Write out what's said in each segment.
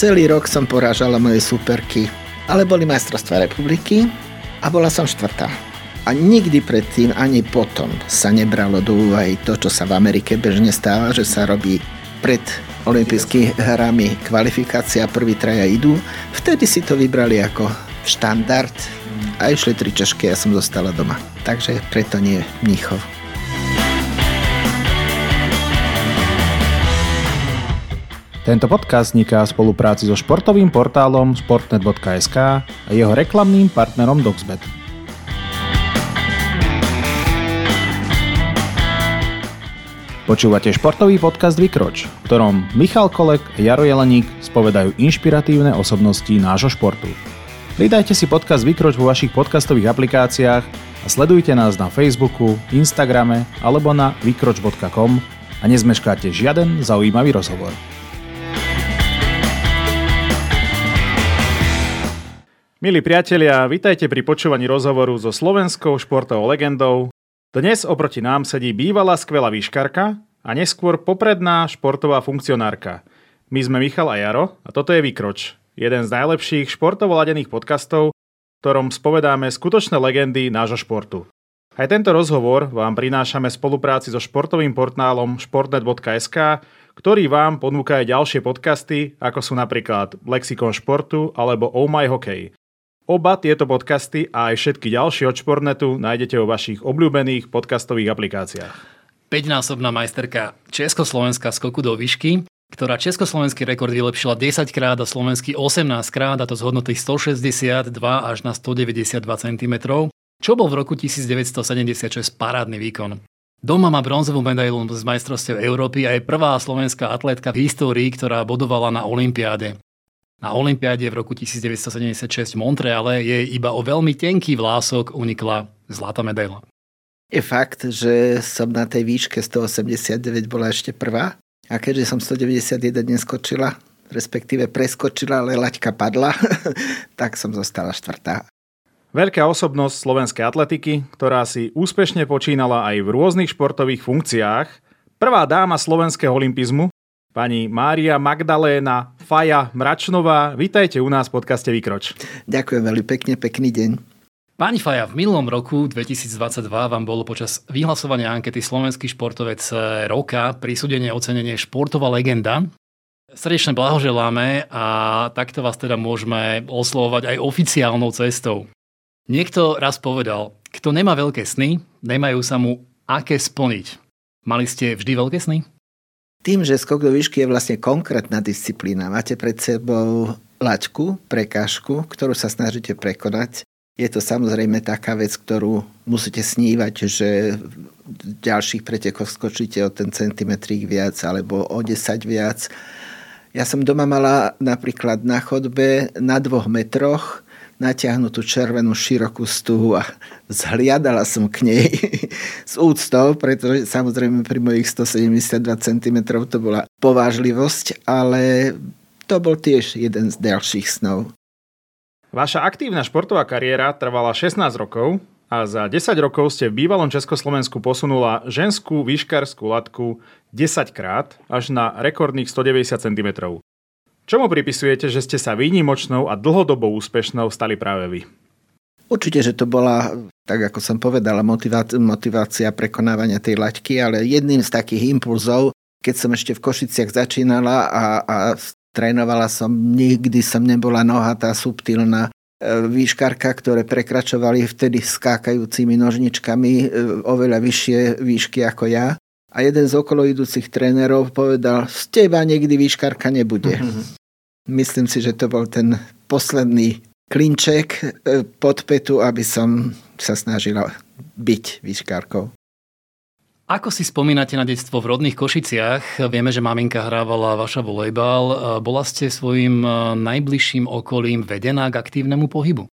Celý rok som porážala moje súperky, ale boli majstrovstvá republiky a bola som štvrtá. A nikdy predtým, ani potom sa nebralo do úvahy to, čo sa v Amerike bežne stáva, že sa robí pred olympijskými hrami kvalifikácia, prvý traja idú. Vtedy si to vybrali ako štandard a išli tri Češky, ja som zostala doma. Takže preto nie Mníchov. Tento podcast vzniká v spolupráci so športovým portálom sportnet.sk a jeho reklamným partnerom Doxbet. Počúvate športový podcast Vykroč, v ktorom Michal Kolek a Jaro Janík spovedajú inšpiratívne osobnosti nášho športu. Pridajte si podcast Vykroč vo vašich podcastových aplikáciách a sledujte nás na Facebooku, Instagrame alebo na vykroč.com a nezmeškáte žiaden zaujímavý rozhovor. Milí priatelia, vitajte pri počúvaní rozhovoru so slovenskou športovou legendou. Dnes oproti nám sedí bývalá skvelá výškarka a neskôr popredná športová funkcionárka. My sme Michal a Jaro a toto je Vykroč, jeden z najlepších športovo ladených podcastov, v ktorom spovedáme skutočné legendy nášho športu. Aj tento rozhovor vám prinášame v spolupráci so športovým portálom sportnet.sk, ktorý vám ponúka aj ďalšie podcasty, ako sú napríklad Lexikon športu alebo Oh My Hockey. Oba tieto podcasty a aj všetky ďalšie od Športnetu nájdete vo vašich obľúbených podcastových aplikáciách. 5-násobná majsterka Československá skoku do výšky, ktorá československý rekord vylepšila 10-krát a slovenský 18-krát, a to z hodnoty 162 až na 192 cm, čo bol v roku 1976 parádny výkon. Doma má bronzovú medailu z majstrovstiev Európy a je prvá slovenská atlétka v histórii, ktorá bodovala na olympiáde. Na olympiáde v roku 1976 v Montreale je iba o veľmi tenký vlások unikla zlatá medaila. Je fakt, že som na tej výške 189 bola ešte prvá a keďže som 191 neskočila, respektíve preskočila, ale laťka padla, tak som zostala štvrtá. Veľká osobnosť slovenskej atletiky, ktorá si úspešne počínala aj v rôznych športových funkciách, prvá dáma slovenského olympizmu, pani Mária Magdaléna Faja Mračnová, vítajte u nás v podcaste Vykroč. Ďakujem veľmi pekne, pekný deň. Pani Faja, v minulom roku 2022 vám bolo počas vyhlasovania ankety Slovenský športovec roka prisúdenie ocenenie Športová legenda. Srdečne blahoželáme a takto vás teda môžeme oslovovať aj oficiálnou cestou. Niekto raz povedal, kto nemá veľké sny, nemajú sa mu aké splniť. Mali ste vždy veľké sny? Tým, že skok do výšky je vlastne konkrétna disciplína, máte pred sebou laťku, prekážku, ktorú sa snažíte prekonať. Je to samozrejme taká vec, ktorú musíte snívať, že v ďalších pretekoch skočíte o ten centimetrík viac alebo o 10 viac. Ja som doma mala napríklad na chodbe na 2 metroch natiahnutú červenú širokú stuhu a zhliadala som k nej s úctou, pretože samozrejme pri mojich 172 cm to bola povážlivosť, ale to bol tiež jeden z ďalších snov. Vaša aktívna športová kariéra trvala 16 rokov a za 10 rokov ste v bývalom Československu posunula ženskú výškarskú latku 10-krát až na rekordných 190 cm. Čomu pripisujete, že ste sa výnimočnou a dlhodobou úspešnou stali práve vy? Určite, že to bola, tak ako som povedala, motivácia prekonávania tej laťky, ale jedným z takých impulzov, keď som ešte v Košiciach začínala a trénovala som, nikdy som nebola nohatá, subtilná výškarka, ktoré prekračovali vtedy skákajúcimi nožničkami oveľa vyššie výšky ako ja. A jeden z okoloidúcich trénerov povedal, z teba nikdy výškarka nebude. Mm-hmm. Myslím si, že to bol ten posledný klinček pod pätu, aby som sa snažila byť výškarkou. Ako si spomínate na detstvo v rodných Košiciach? Vieme, že maminka hrávala vaša volejbal. Bola ste svojim najbližším okolím vedená k aktívnemu pohybu?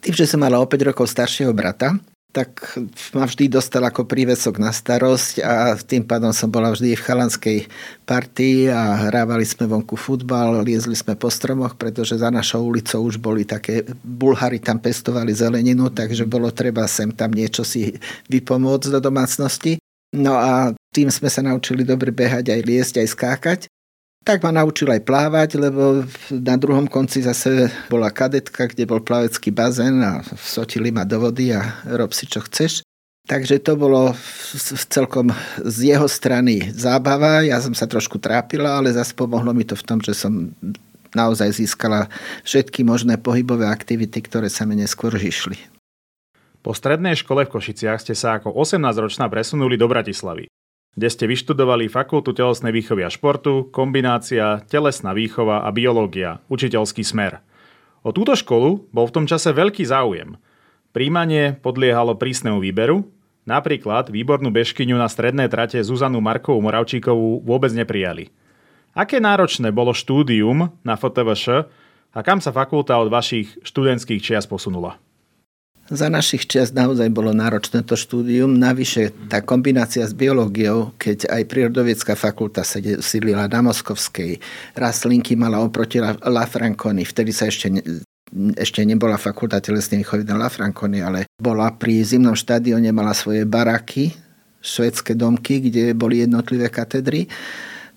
Tým, že som mala o 5 rokov staršieho brata, tak ma vždy dostal ako prívesok na starosť a tým pádom som bola vždy v chalanskej partii a hrávali sme vonku futbal, liezli sme po stromoch, pretože za našou ulicou už boli také, Bulhári tam pestovali zeleninu, takže bolo treba sem tam niečo si vypomôcť do domácnosti. No a tým sme sa naučili dobre behať, aj liesť, aj skákať. Tak ma naučil aj plávať, lebo na druhom konci zase bola kadetka, kde bol plavecký bazén a vsotili ma do vody a rob si čo chceš. Takže to bolo celkom z jeho strany zábava. Ja som sa trošku trápila, ale zase pomohlo mi to v tom, že som naozaj získala všetky možné pohybové aktivity, ktoré sa mi neskôr žišli. Po strednej škole v Košiciach ste sa ako 18-ročná presunuli do Bratislavy, kde ste vyštudovali Fakultu telesnej výchovy a športu, kombinácia, telesná výchova a biológia, učiteľský smer. O túto školu bol v tom čase veľký záujem. Prijímanie podliehalo prísnemu výberu, napríklad výbornú bežkyňu na strednej trate Zuzanu Markovú Moravčíkovú vôbec neprijali. Aké náročné bolo štúdium na FTVŠ a kam sa fakulta od vašich študentských čias posunula? Za našich čias naozaj bolo náročné to štúdium. Navyše tá kombinácia s biológiou, keď aj prírodovedecká fakulta sídlila na Moskovskej, rastlinky mala oproti Lafranconi. Vtedy sa ešte nebola fakulta telesnej výchovy na Lafranconi, ale bola pri zimnom štadióne, mala svoje baraky, švédske domky, kde boli jednotlivé katedry.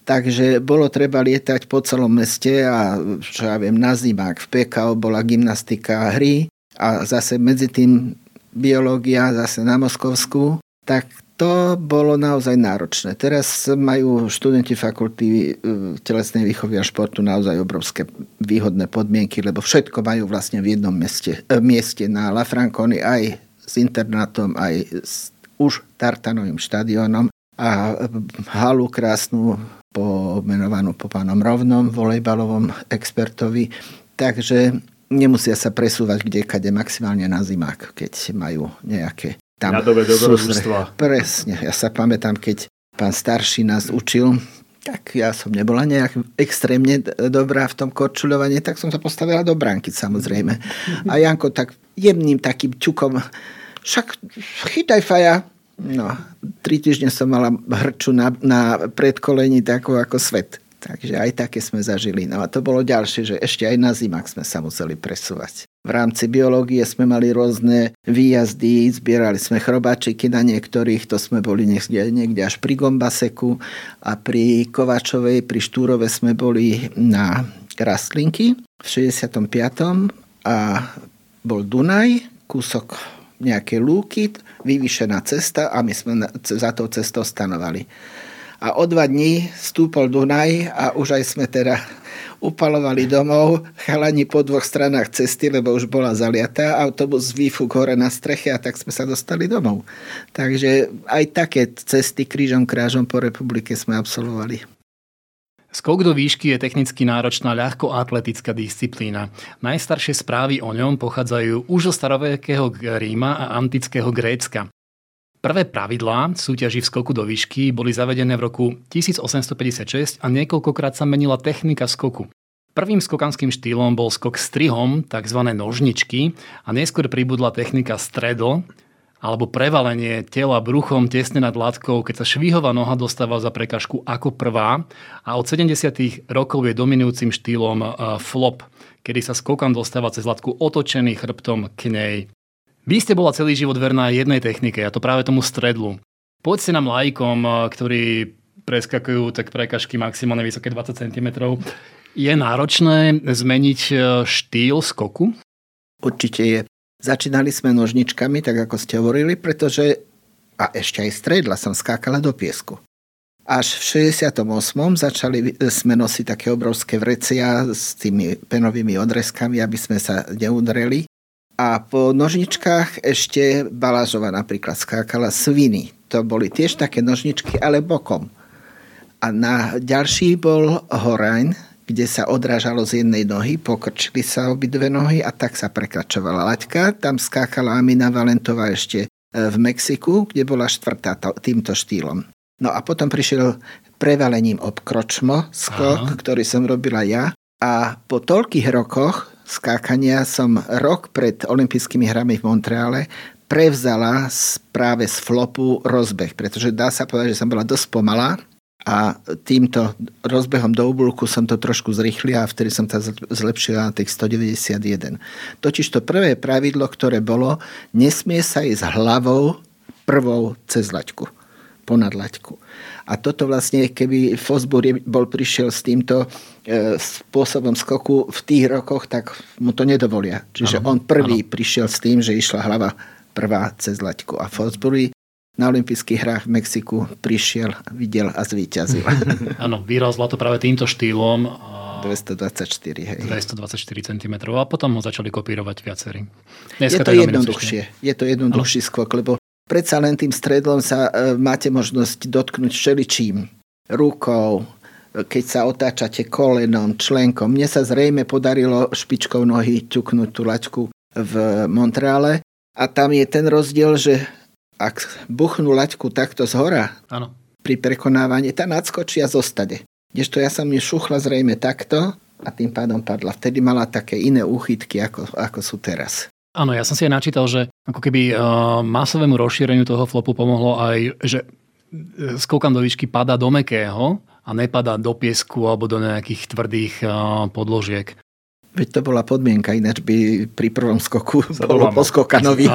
Takže bolo treba lietať po celom meste a čo ja viem, na zimák v PKO bola gymnastika a hry. A zase medzi tým biológia, zase na Moskovsku, tak to bolo naozaj náročné. Teraz majú študenti fakulty telesnej výchovy a športu naozaj obrovské výhodné podmienky, lebo všetko majú vlastne v jednom mieste na Lafranconi, aj s internátom, aj s už tartanovým štadiónom a halu krásnu pomenovanú po pánom Rovnom, volejbalovom expertovi. Takže nemusia sa presúvať kdekade, maximálne na zimák, keď majú nejaké tam ľadové dobrodružstvá. Presne. Ja sa pamätám, keď pán starší nás učil, tak ja som nebola nejak extrémne dobrá v tom korčuľovaní, tak som sa postavila do bránky, samozrejme. A Janko tak jemným takým ťukom, však chytaj Faja. No, 3 týždne som mala hrču na predkolení takú ako svet. Takže aj také sme zažili. No a to bolo ďalšie, že ešte aj na zimách sme sa museli presúvať. V rámci biológie sme mali rôzne výjazdy, zbierali sme chrobáčiky na niektorých, to sme boli niekde až pri Gombaseku a pri Kovačovej, pri Štúrove sme boli na rastlinky v 65. a bol Dunaj, kúsok nejaké lúky, vyvýšená cesta a my sme za tou cestou stanovali. A o 2 dní vstúpol Dunaj a už aj sme teda upalovali domov, chalani po 2 stranách cesty, lebo už bola zaliatá, autobus výfuk hore na streche a tak sme sa dostali domov. Takže aj také cesty krížom krážom po republike sme absolvovali. Skok do výšky je technicky náročná ľahkoatletická disciplína. Najstaršie správy o ňom pochádzajú už zo starovekého Ríma a antického Grécka. Prvé pravidlá súťaži v skoku do výšky boli zavedené v roku 1856 a niekoľkokrát sa menila technika skoku. Prvým skokanským štýlom bol skok strihom, tzv. Nožničky, a neskôr pribudla technika stredo, alebo prevalenie tela bruchom tesne nad látkou, keď sa švihová noha dostáva za prekažku ako prvá, a od 70. rokov je dominujúcim štýlom flop, kedy sa skokan dostáva cez látku otočený chrbtom k nej. Vy ste bola celý život verná jednej technike, a to práve tomu stredlu. Poďte nám laikom, ktorí preskakujú tak prekažky maximálne vysoké 20 cm. Je náročné zmeniť štýl skoku? Určite je. Začínali sme nožničkami, tak ako ste hovorili, pretože a ešte aj stredla som skákala do piesku. Až v 68. začali sme nosiť také obrovské vrecia s tými penovými odrezkami, aby sme sa neudreli. A po nožničkách ešte Balážová napríklad skákala sviny. To boli tiež také nožničky, ale bokom. A na ďalší bol Horajn, kde sa odrážalo z jednej nohy, pokrčili sa obidve nohy a tak sa prekračovala laťka. Tam skákala Amina Valentova ešte v Mexiku, kde bola 4. týmto štýlom. No a potom prišiel prevalením obkročmo skok, ktorý som robila ja. A po toľkých rokoch skákania som rok pred olympijskými hrami v Montreale prevzala práve z flopu rozbeh, pretože dá sa povedať, že som bola dosť pomalá a týmto rozbehom do oblúku som to trošku zrýchlila a vtedy som to zlepšila na tých 191. Totiž to prvé pravidlo, ktoré bolo, nesmie sa ísť hlavou prvou cez laťku. ponad laťku. A toto vlastne, keby Fosbury prišiel s týmto spôsobom skoku v tých rokoch, tak mu to nedovolia. Čiže on prvý prišiel s tým, že išla hlava prvá cez laťku. A Fosbury na olympijských hrách v Mexiku prišiel, videl a zvíťazil. Áno, vyhral zlato práve týmto štýlom. 224, hej. 224 cm a potom ho začali kopírovať viacerí. Je to jednoduchší skok, lebo predsa len tým stredlom sa máte možnosť dotknúť všeličím. Rukou, keď sa otáčate kolenom, členkom. Mne sa zrejme podarilo špičkou nohy ťuknúť tú laťku v Montreale a tam je ten rozdiel, že ak buchnú laťku takto zhora, áno, pri prekonávaní, tá nadskočia zostane. Kdežto ja som ju šuchla zrejme takto a tým pádom padla. Vtedy mala také iné úchytky, ako sú teraz. Áno, ja som si aj načítal, že ako keby masovému rozšíreniu toho flopu pomohlo aj, že skokám do výšky padá do mäkkého a nepadá do piesku alebo do nejakých tvrdých podložiek. Veď to bola podmienka, ináč by pri prvom skoku bolo poskokanovi.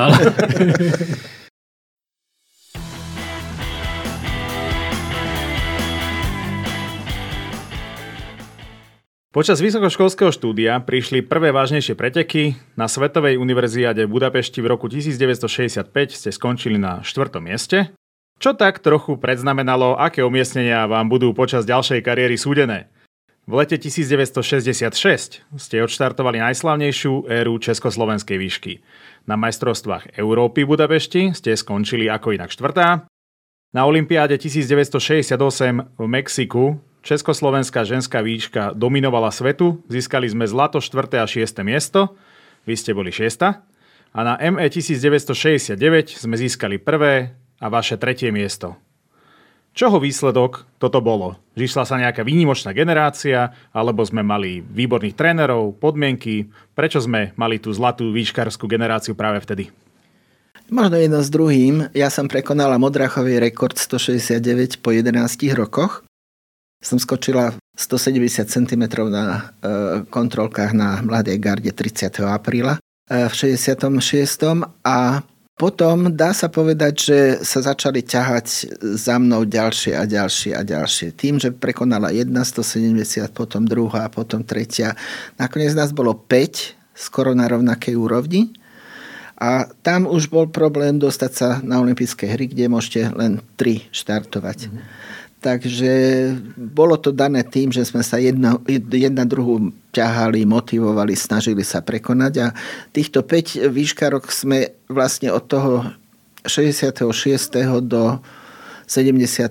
Počas vysokoškolského štúdia prišli prvé vážnejšie preteky. Na Svetovej univerziáde v Budapešti v roku 1965 ste skončili na 4. mieste, čo tak trochu predznamenalo, aké umiestnenia vám budú počas ďalšej kariéry súdené. V lete 1966 ste odštartovali najslavnejšiu éru československej výšky. Na majstrovstvách Európy v Budapešti ste skončili ako inak 4. Na olympiáde 1968 v Mexiku československá ženská výška dominovala svetu, získali sme zlato 4. a 6. miesto, vy ste boli 6. A na ME 1969 sme získali 1. a vaše 3. miesto. Čoho výsledok toto bolo? Zišla sa nejaká výnimočná generácia, alebo sme mali výborných trénerov, podmienky? Prečo sme mali tú zlatú výškarskú generáciu práve vtedy? Možno jedno s druhým. Ja som prekonala Modrachovej rekord 169 po 11 rokoch. Som skočila 170 cm na kontrolkách na Mladej garde 30. apríla v 66. A potom dá sa povedať, že sa začali ťahať za mnou ďalšie a ďalšie a ďalšie. Tým, že prekonala 1, 170, potom 2, potom 3. Nakoniec nás bolo 5, skoro na rovnakej úrovni. A tam už bol problém dostať sa na olympijské hry, kde môžete len 3 štartovať. Takže bolo to dané tým, že sme sa jedna druhú ťahali, motivovali, snažili sa prekonať a týchto 5 výškarok sme vlastne od toho 66. do 76.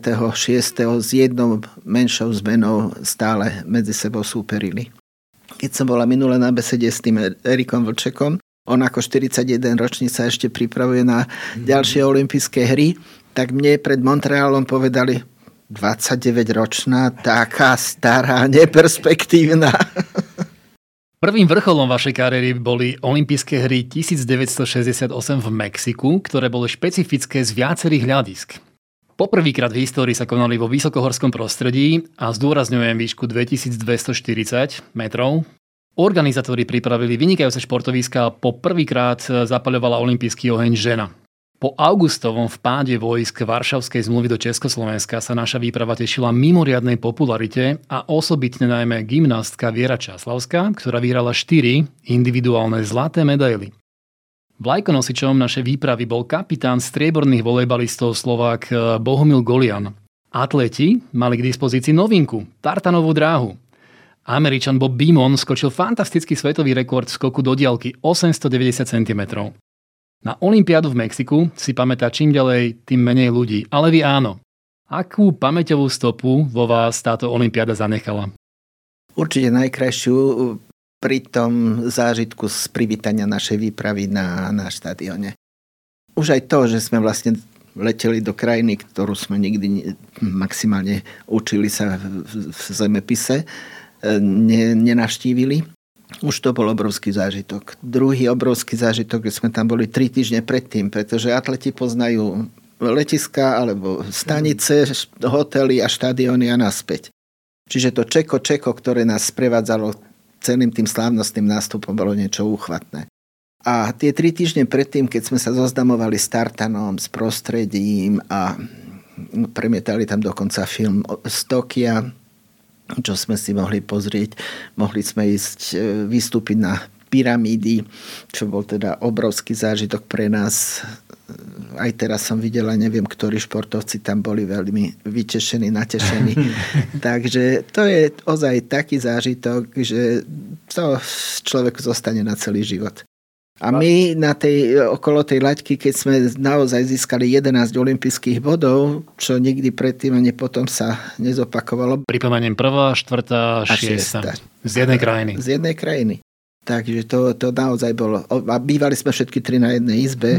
s jednou menšou zmenou stále medzi sebou súperili. Keď som bola minule na besede s tým Erikom Vlčekom, on ako 41-ročný sa ešte pripravuje na ďalšie olympijské hry, tak mne pred Montrealom povedali: 29-ročná, taká stará, neperspektívna. Prvým vrcholom vašej kariéry boli olympijské hry 1968 v Mexiku, ktoré boli špecifické z viacerých hľadisk. Poprvýkrát v histórii sa konali vo vysokohorskom prostredí a zdôrazňujem výšku 2240 metrov. Organizátori pripravili vynikajúce športoviská a poprvýkrát zapaľovala olympijský oheň žena. Po augustovom vpáde vojsk Varšavskej zmluvy do Československa sa naša výprava tešila mimoriadnej popularite a osobitne najmä gymnastka Viera Časlavská, ktorá vyhrala 4 individuálne zlaté medaily. Vlajkonosičom našej výpravy bol kapitán strieborných volejbalistov Slovák Bohumil Golian. Atleti mali k dispozícii novinku, tartanovú dráhu. Američan Bob Beamon skočil fantastický svetový rekord skoku do diaľky 890 cm. Na olympiádu v Mexiku si pamätá čím ďalej, tým menej ľudí. Ale vy áno. Akú pamäťovú stopu vo vás táto olympiáda zanechala? Určite najkrajšiu pri tom zážitku z privítania našej výpravy na štadióne. Už aj to, že sme vlastne leteli do krajiny, ktorú sme nikdy maximálne učili sa v zemepise, nenavštívili. Už to bol obrovský zážitok. Druhý obrovský zážitok, keď sme tam boli 3 týždne predtým, pretože atleti poznajú letiska alebo stanice, hotely a štadióny a naspäť. Čiže to čeko, ktoré nás sprevádzalo celým tým slávnostným nástupom, bolo niečo úchvatné. A tie 3 týždne predtým, keď sme sa zoznamovali s tartanom, s prostredím a Premietali tam dokonca film z Tokia, čo sme si mohli pozrieť. Mohli sme ísť vystúpiť na pyramídy, čo bol teda obrovský zážitok pre nás. Aj teraz som videla, neviem, ktorí športovci tam boli veľmi vytešení, natešení. Takže to je ozaj taký zážitok, že to človeku zostane na celý život. A my na tej, okolo tej laťky, keď sme naozaj získali 11 olympijských bodov, čo nikdy predtým ani potom sa nezopakovalo. Pripomeniem 1., 4., 6. Z jednej krajiny. Z jednej krajiny. Takže to naozaj bolo. A bývali sme všetky 3 na jednej izbe,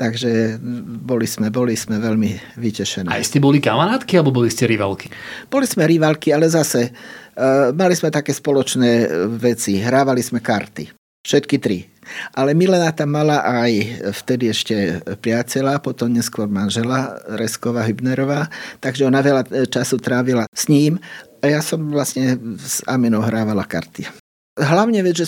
takže boli sme veľmi vytešení. A ste boli kamarátky, alebo boli ste rivalky? Boli sme rivalky, ale zase mali sme také spoločné veci. Hrávali sme karty. Všetky 3. Ale Milena tam mala aj vtedy ešte priateľa, potom neskôr manžela, Rezková-Hübnerová, takže ona veľa času trávila s ním a ja som vlastne s Aminou hrávala karty. Hlavná vec, že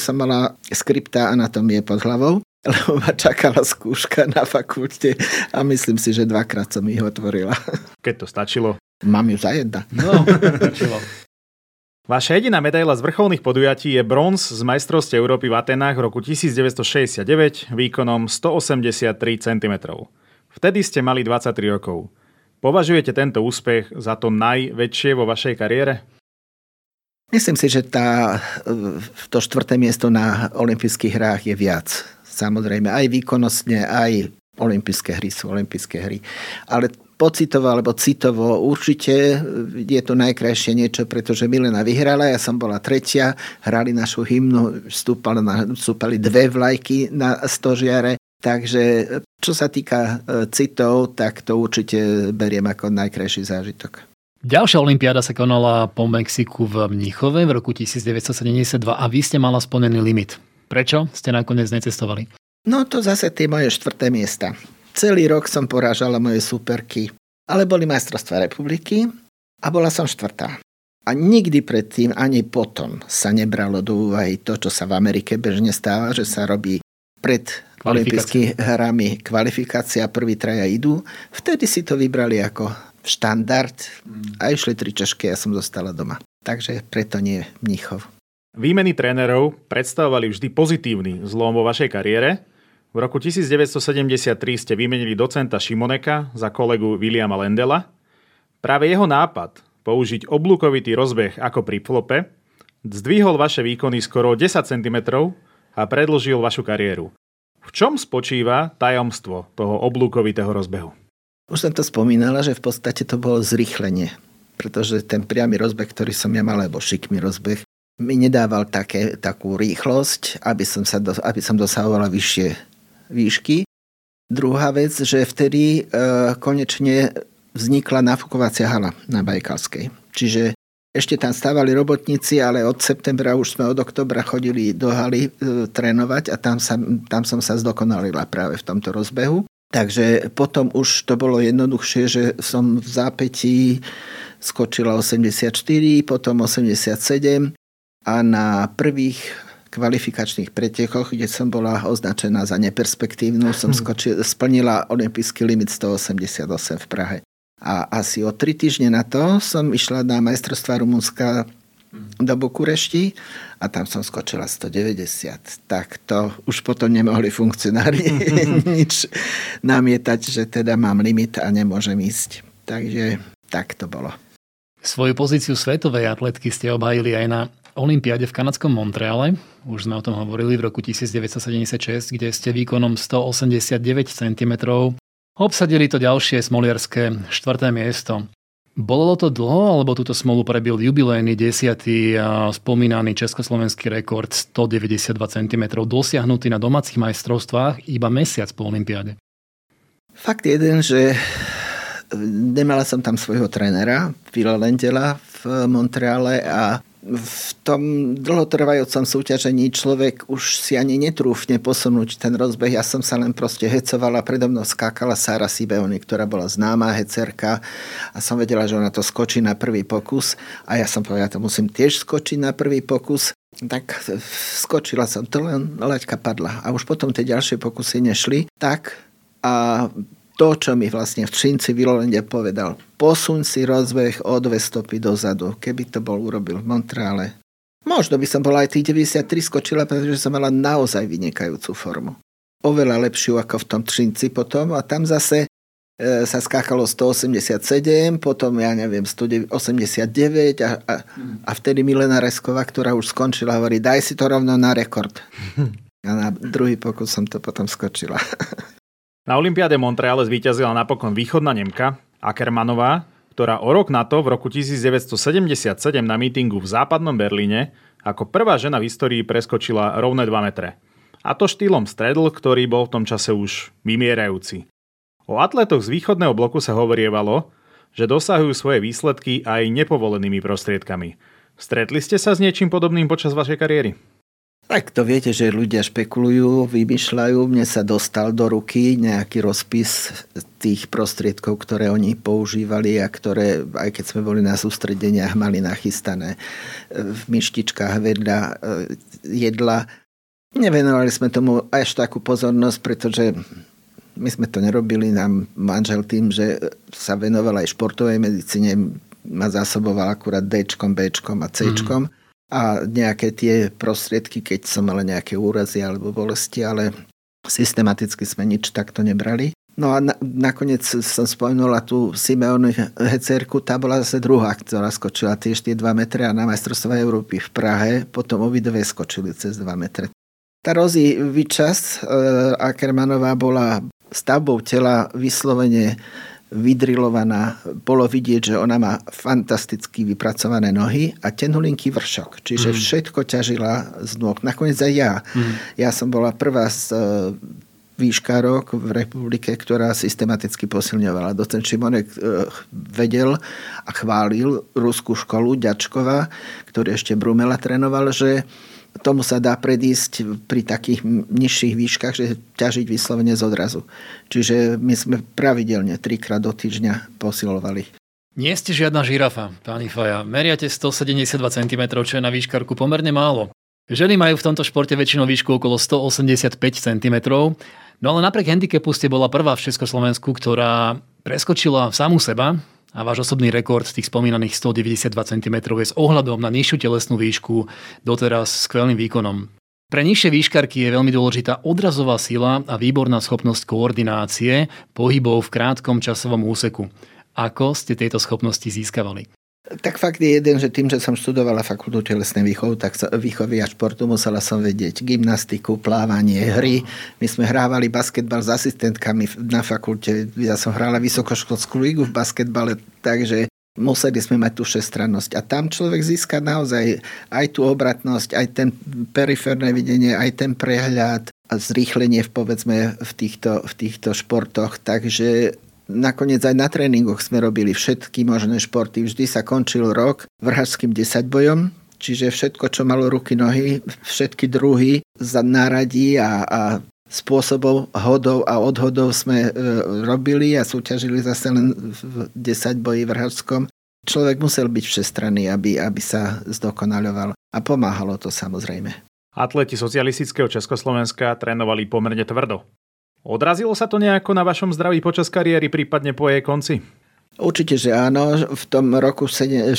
som mala skripta anatomie pod hlavou, lebo ma čakala skúška na fakulte a myslím si, že 2-krát som ich otvorila. Keď to stačilo. Mám ju za jedna. No, stačilo. Vaša jediná medaila z vrcholných podujatí je bronz z majstrovstiev Európy v Atenách roku 1969 výkonom 183 cm. Vtedy ste mali 23 rokov. Považujete tento úspech za to najväčšie vo vašej kariére? Myslím si, že to 4. miesto na olympijských hrách je viac. Samozrejme, aj výkonnostne, aj olympijské hry sú olympijské hry. Ale pocitovo alebo citovo určite je to najkrajšie niečo, pretože Milena vyhrala, ja som bola 3. Hrali našu hymnu, vstúpali 2 vlajky na stožiare. Takže čo sa týka citov, tak to určite beriem ako najkrajší zážitok. Ďalšia olympiáda sa konala po Mexiku v Mníchove v roku 1972 a vy ste mala splnený limit. Prečo ste nakoniec necestovali? No to zase tie moje 4. miesta. Celý rok som porážala moje súperky, ale boli majstrovstvá republiky a bola som 4. A nikdy predtým ani potom sa nebralo do úvahy to, čo sa v Amerike bežne stáva, že sa robí pred olympijskými hrami kvalifikácia, prví 3 idú. Vtedy si to vybrali ako štandard a išli 3 Češky a ja som zostala doma. Takže preto nie Mníchov. Výmeny trénerov predstavovali vždy pozitívny zlom vo vašej kariére. V roku 1973 ste vymenili docenta Šimoneka za kolegu Williama Lendela. Práve jeho nápad použiť oblúkovitý rozbeh ako pri flope zdvihol vaše výkony skoro 10 cm a predĺžil vašu kariéru. V čom spočíva tajomstvo toho oblúkovitého rozbehu? Už som to spomínala, že v podstate to bolo zrýchlenie, pretože ten priamy rozbeh, ktorý som ja mal, alebo šikmý rozbeh, mi nedával takú rýchlosť, aby som dosahovala vyššie výšky. Druhá vec, že vtedy konečne vznikla nafúkovacia hala na Bajkalskej. Čiže ešte tam stávali robotníci, ale od oktobra chodili do haly trénovať a tam som sa zdokonalila práve v tomto rozbehu. Takže potom už to bolo jednoduchšie, že som v zápätí skočila 84, potom 87 a na prvých kvalifikačných pretekoch, kde som bola označená za neperspektívnu, som splnila olympijský limit 188 v Prahe. A asi o 3 týždne na to som išla na majstrovstvá Rumunska do Bukurešti a tam som skočila 190. Tak to už potom nemohli funkcionári nič namietať, že teda mám limit a nemôžem ísť. Takže tak to bolo. Svoju pozíciu svetovej atletky ste obhajili aj na olympiáde v kanadskom Montreale. Už sme o tom hovorili v roku 1976, kde ste výkonom 189 cm obsadili to ďalšie smoliarské 4. miesto. Bolo to dlho, alebo túto smolu prebil jubilejný 10. a spomínaný československý rekord 192 cm dosiahnutý na domácich majstrovstvách iba mesiac po olympiáde? Fakt jeden, že nemala som tam svojho trénera, Vila Lendela v Montreale a v tom dlhotrvajúcom súťažení človek už si ani netrúfne posunúť ten rozbeh. Ja som sa len proste hecovala, predo mnou skákala Sára Simeoni, ktorá bola známa hecerka a som vedela, že ona to skočí na prvý pokus a ja som povedala, ja to musím tiež skočiť na prvý pokus. Tak skočila som to, len laťka padla a už potom tie ďalšie pokusy nešli tak a to, čo mi vlastne v Čínci Vilolende povedal. Posuň si rozbeh o 2 stopy dozadu, keby to bol urobil v Montreale. Možno by som bola aj tých 93 skočila, pretože som mala naozaj vynikajúcu formu. Oveľa lepšiu ako v tom Čínci potom a tam zase sa skákalo 187, potom ja neviem 189 a vtedy Milena Rezková, ktorá už skončila, hovorí, daj si to rovno na rekord. A na druhý pokus som to potom skočila. Na olympiáde Montreale zvíťazila napokon východná Nemka Akermanová, ktorá o rok na to v roku 1977 na mítingu v západnom Berlíne ako prvá žena v histórii preskočila rovné 2 metre. A to štýlom stredl, ktorý bol v tom čase už vymierajúci. O atletoch z východného bloku sa hovorievalo, že dosahujú svoje výsledky aj nepovolenými prostriedkami. Stretli ste sa s niečím podobným počas vašej kariéry? Tak to viete, že ľudia špekulujú, vymýšľajú. Mne sa dostal do ruky nejaký rozpis tých prostriedkov, ktoré oni používali a ktoré, aj keď sme boli na sústredeniach, mali nachystané v myštičkách vedľa jedla. Nevenovali sme tomu až takú pozornosť, pretože my sme to nerobili, nám manžel tým, že sa venoval aj športovej medicíne, ma zásoboval akurát D-čkom, B-čkom a C-čkom a nejaké tie prostriedky, keď som mal nejaké úrazy alebo bolesti, ale systematicky sme nič takto nebrali. No a nakoniec som spomenula tú Simeoni hecerku, tá bola zase druhá, ktorá skočila tiež tie 2 metre a na majstrovstvá Európy v Prahe potom obidve skočili cez 2 metre. Tá Rozi Vyčas, Akermanová bola stavbou tela vyslovene vydrilovaná. Bolo vidieť, že ona má fantasticky vypracované nohy a tenulinký vršok. Čiže všetko ťažila z nôh. Nakoniec aj ja. Ja som bola prvá z výškarok v republike, ktorá systematicky posilňovala. Docent Šimonek vedel a chválil ruskú školu Ďačkova, ktorý ešte Brumela trénoval, že tomu sa dá predísť pri takých nižších výškach, že ťažiť vyslovene z odrazu. Čiže my sme pravidelne 3-krát do týždňa posilovali. Nie ste žiadna žirafa, pani Faja. Meriate 172 cm, čo je na výškarku pomerne málo. Ženy majú v tomto športe väčšinou výšku okolo 185 cm, no ale napriek handicapu ste bola prvá v Československu, ktorá preskočila samu seba a váš osobný rekord tých spomínaných 192 cm je s ohľadom na nižšiu telesnú výšku doteraz skvelým výkonom. Pre nižšie výškarky je veľmi dôležitá odrazová sila a výborná schopnosť koordinácie pohybov v krátkom časovom úseku. Ako ste tieto schopnosti získavali? Tak fakt je jeden, že tým, že som študovala fakultu telesnej výchovy, tak výchovy a športu, musela som vedieť gymnastiku, plávanie, hry. My sme hrávali basketbal s asistentkami na fakulte. Ja som hrála vysokoškolskú ligu v basketbale, takže museli sme mať tú všestrannosť. A tam človek získa naozaj aj tú obratnosť, aj ten periférne videnie, aj ten prehľad a zrýchlenie povedzme v týchto športoch. Takže nakoniec aj na tréningoch sme robili všetky možné športy. Vždy sa končil rok vrhačským 10-bojom, čiže všetko, čo malo ruky, nohy, všetky druhy za náradí a spôsobov hodov a odhodov sme robili a súťažili zase len v 10-boji vrhačskom. Človek musel byť všestranný, aby sa zdokonaľoval a pomáhalo to samozrejme. Atleti socialistického Československa trénovali pomerne tvrdo. Odrazilo sa to nejako na vašom zdraví počas kariéry, prípadne po jej konci? Určite, že áno. V tom roku 66,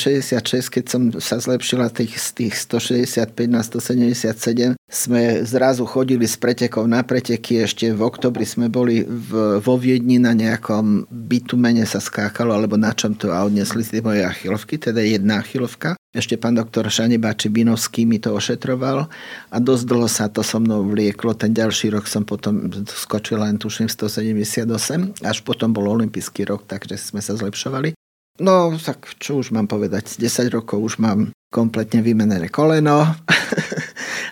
keď som sa zlepšila z tých 165 na 177, sme zrazu chodili z pretekov na preteky. Ešte v oktobri sme boli vo Viedni na nejakom bitumene sa skákalo, alebo na čom to a odnesli si moje achilovky, teda jedna achilovka. Ešte pán doktor Šanebáči Binovský mi to ošetroval a dosť dlho sa to so mnou vlieklo. Ten ďalší rok som potom skočila len tuším 178, až potom bol olympijský rok, takže sme sa zlepšovali. No tak čo už mám povedať, 10 rokov už mám kompletne vymenené koleno,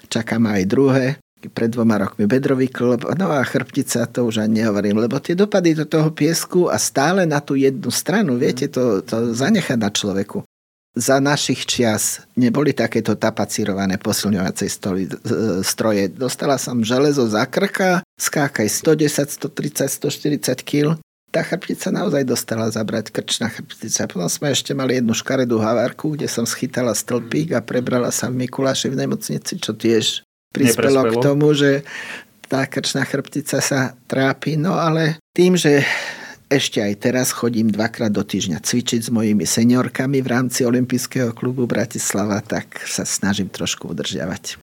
čakám aj druhé. Pred 2 rokmi bedrový klb, no a chrbtica, to už ani nehovorím, lebo tie dopady do toho piesku a stále na tú jednu stranu, viete, to zanechá na človeku. Za našich čias neboli takéto tapacírované posilňovacie stroje. Dostala som železo za krka, skákaj 110, 130, 140 kg. Tá chrbtica naozaj dostala zabrať, krčná chrbtica. Potom sme ešte mali jednu škaredú havárku, kde som schytala stĺpík a prebrala sa v Mikuláši v nemocnici, čo tiež prispelo k tomu, že tá krčná chrbtica sa trápi. No ale Tým, že ešte aj teraz chodím dvakrát do týždňa cvičiť s mojimi seniorkami v rámci Olympijského klubu Bratislava, tak sa snažím trošku udržiavať.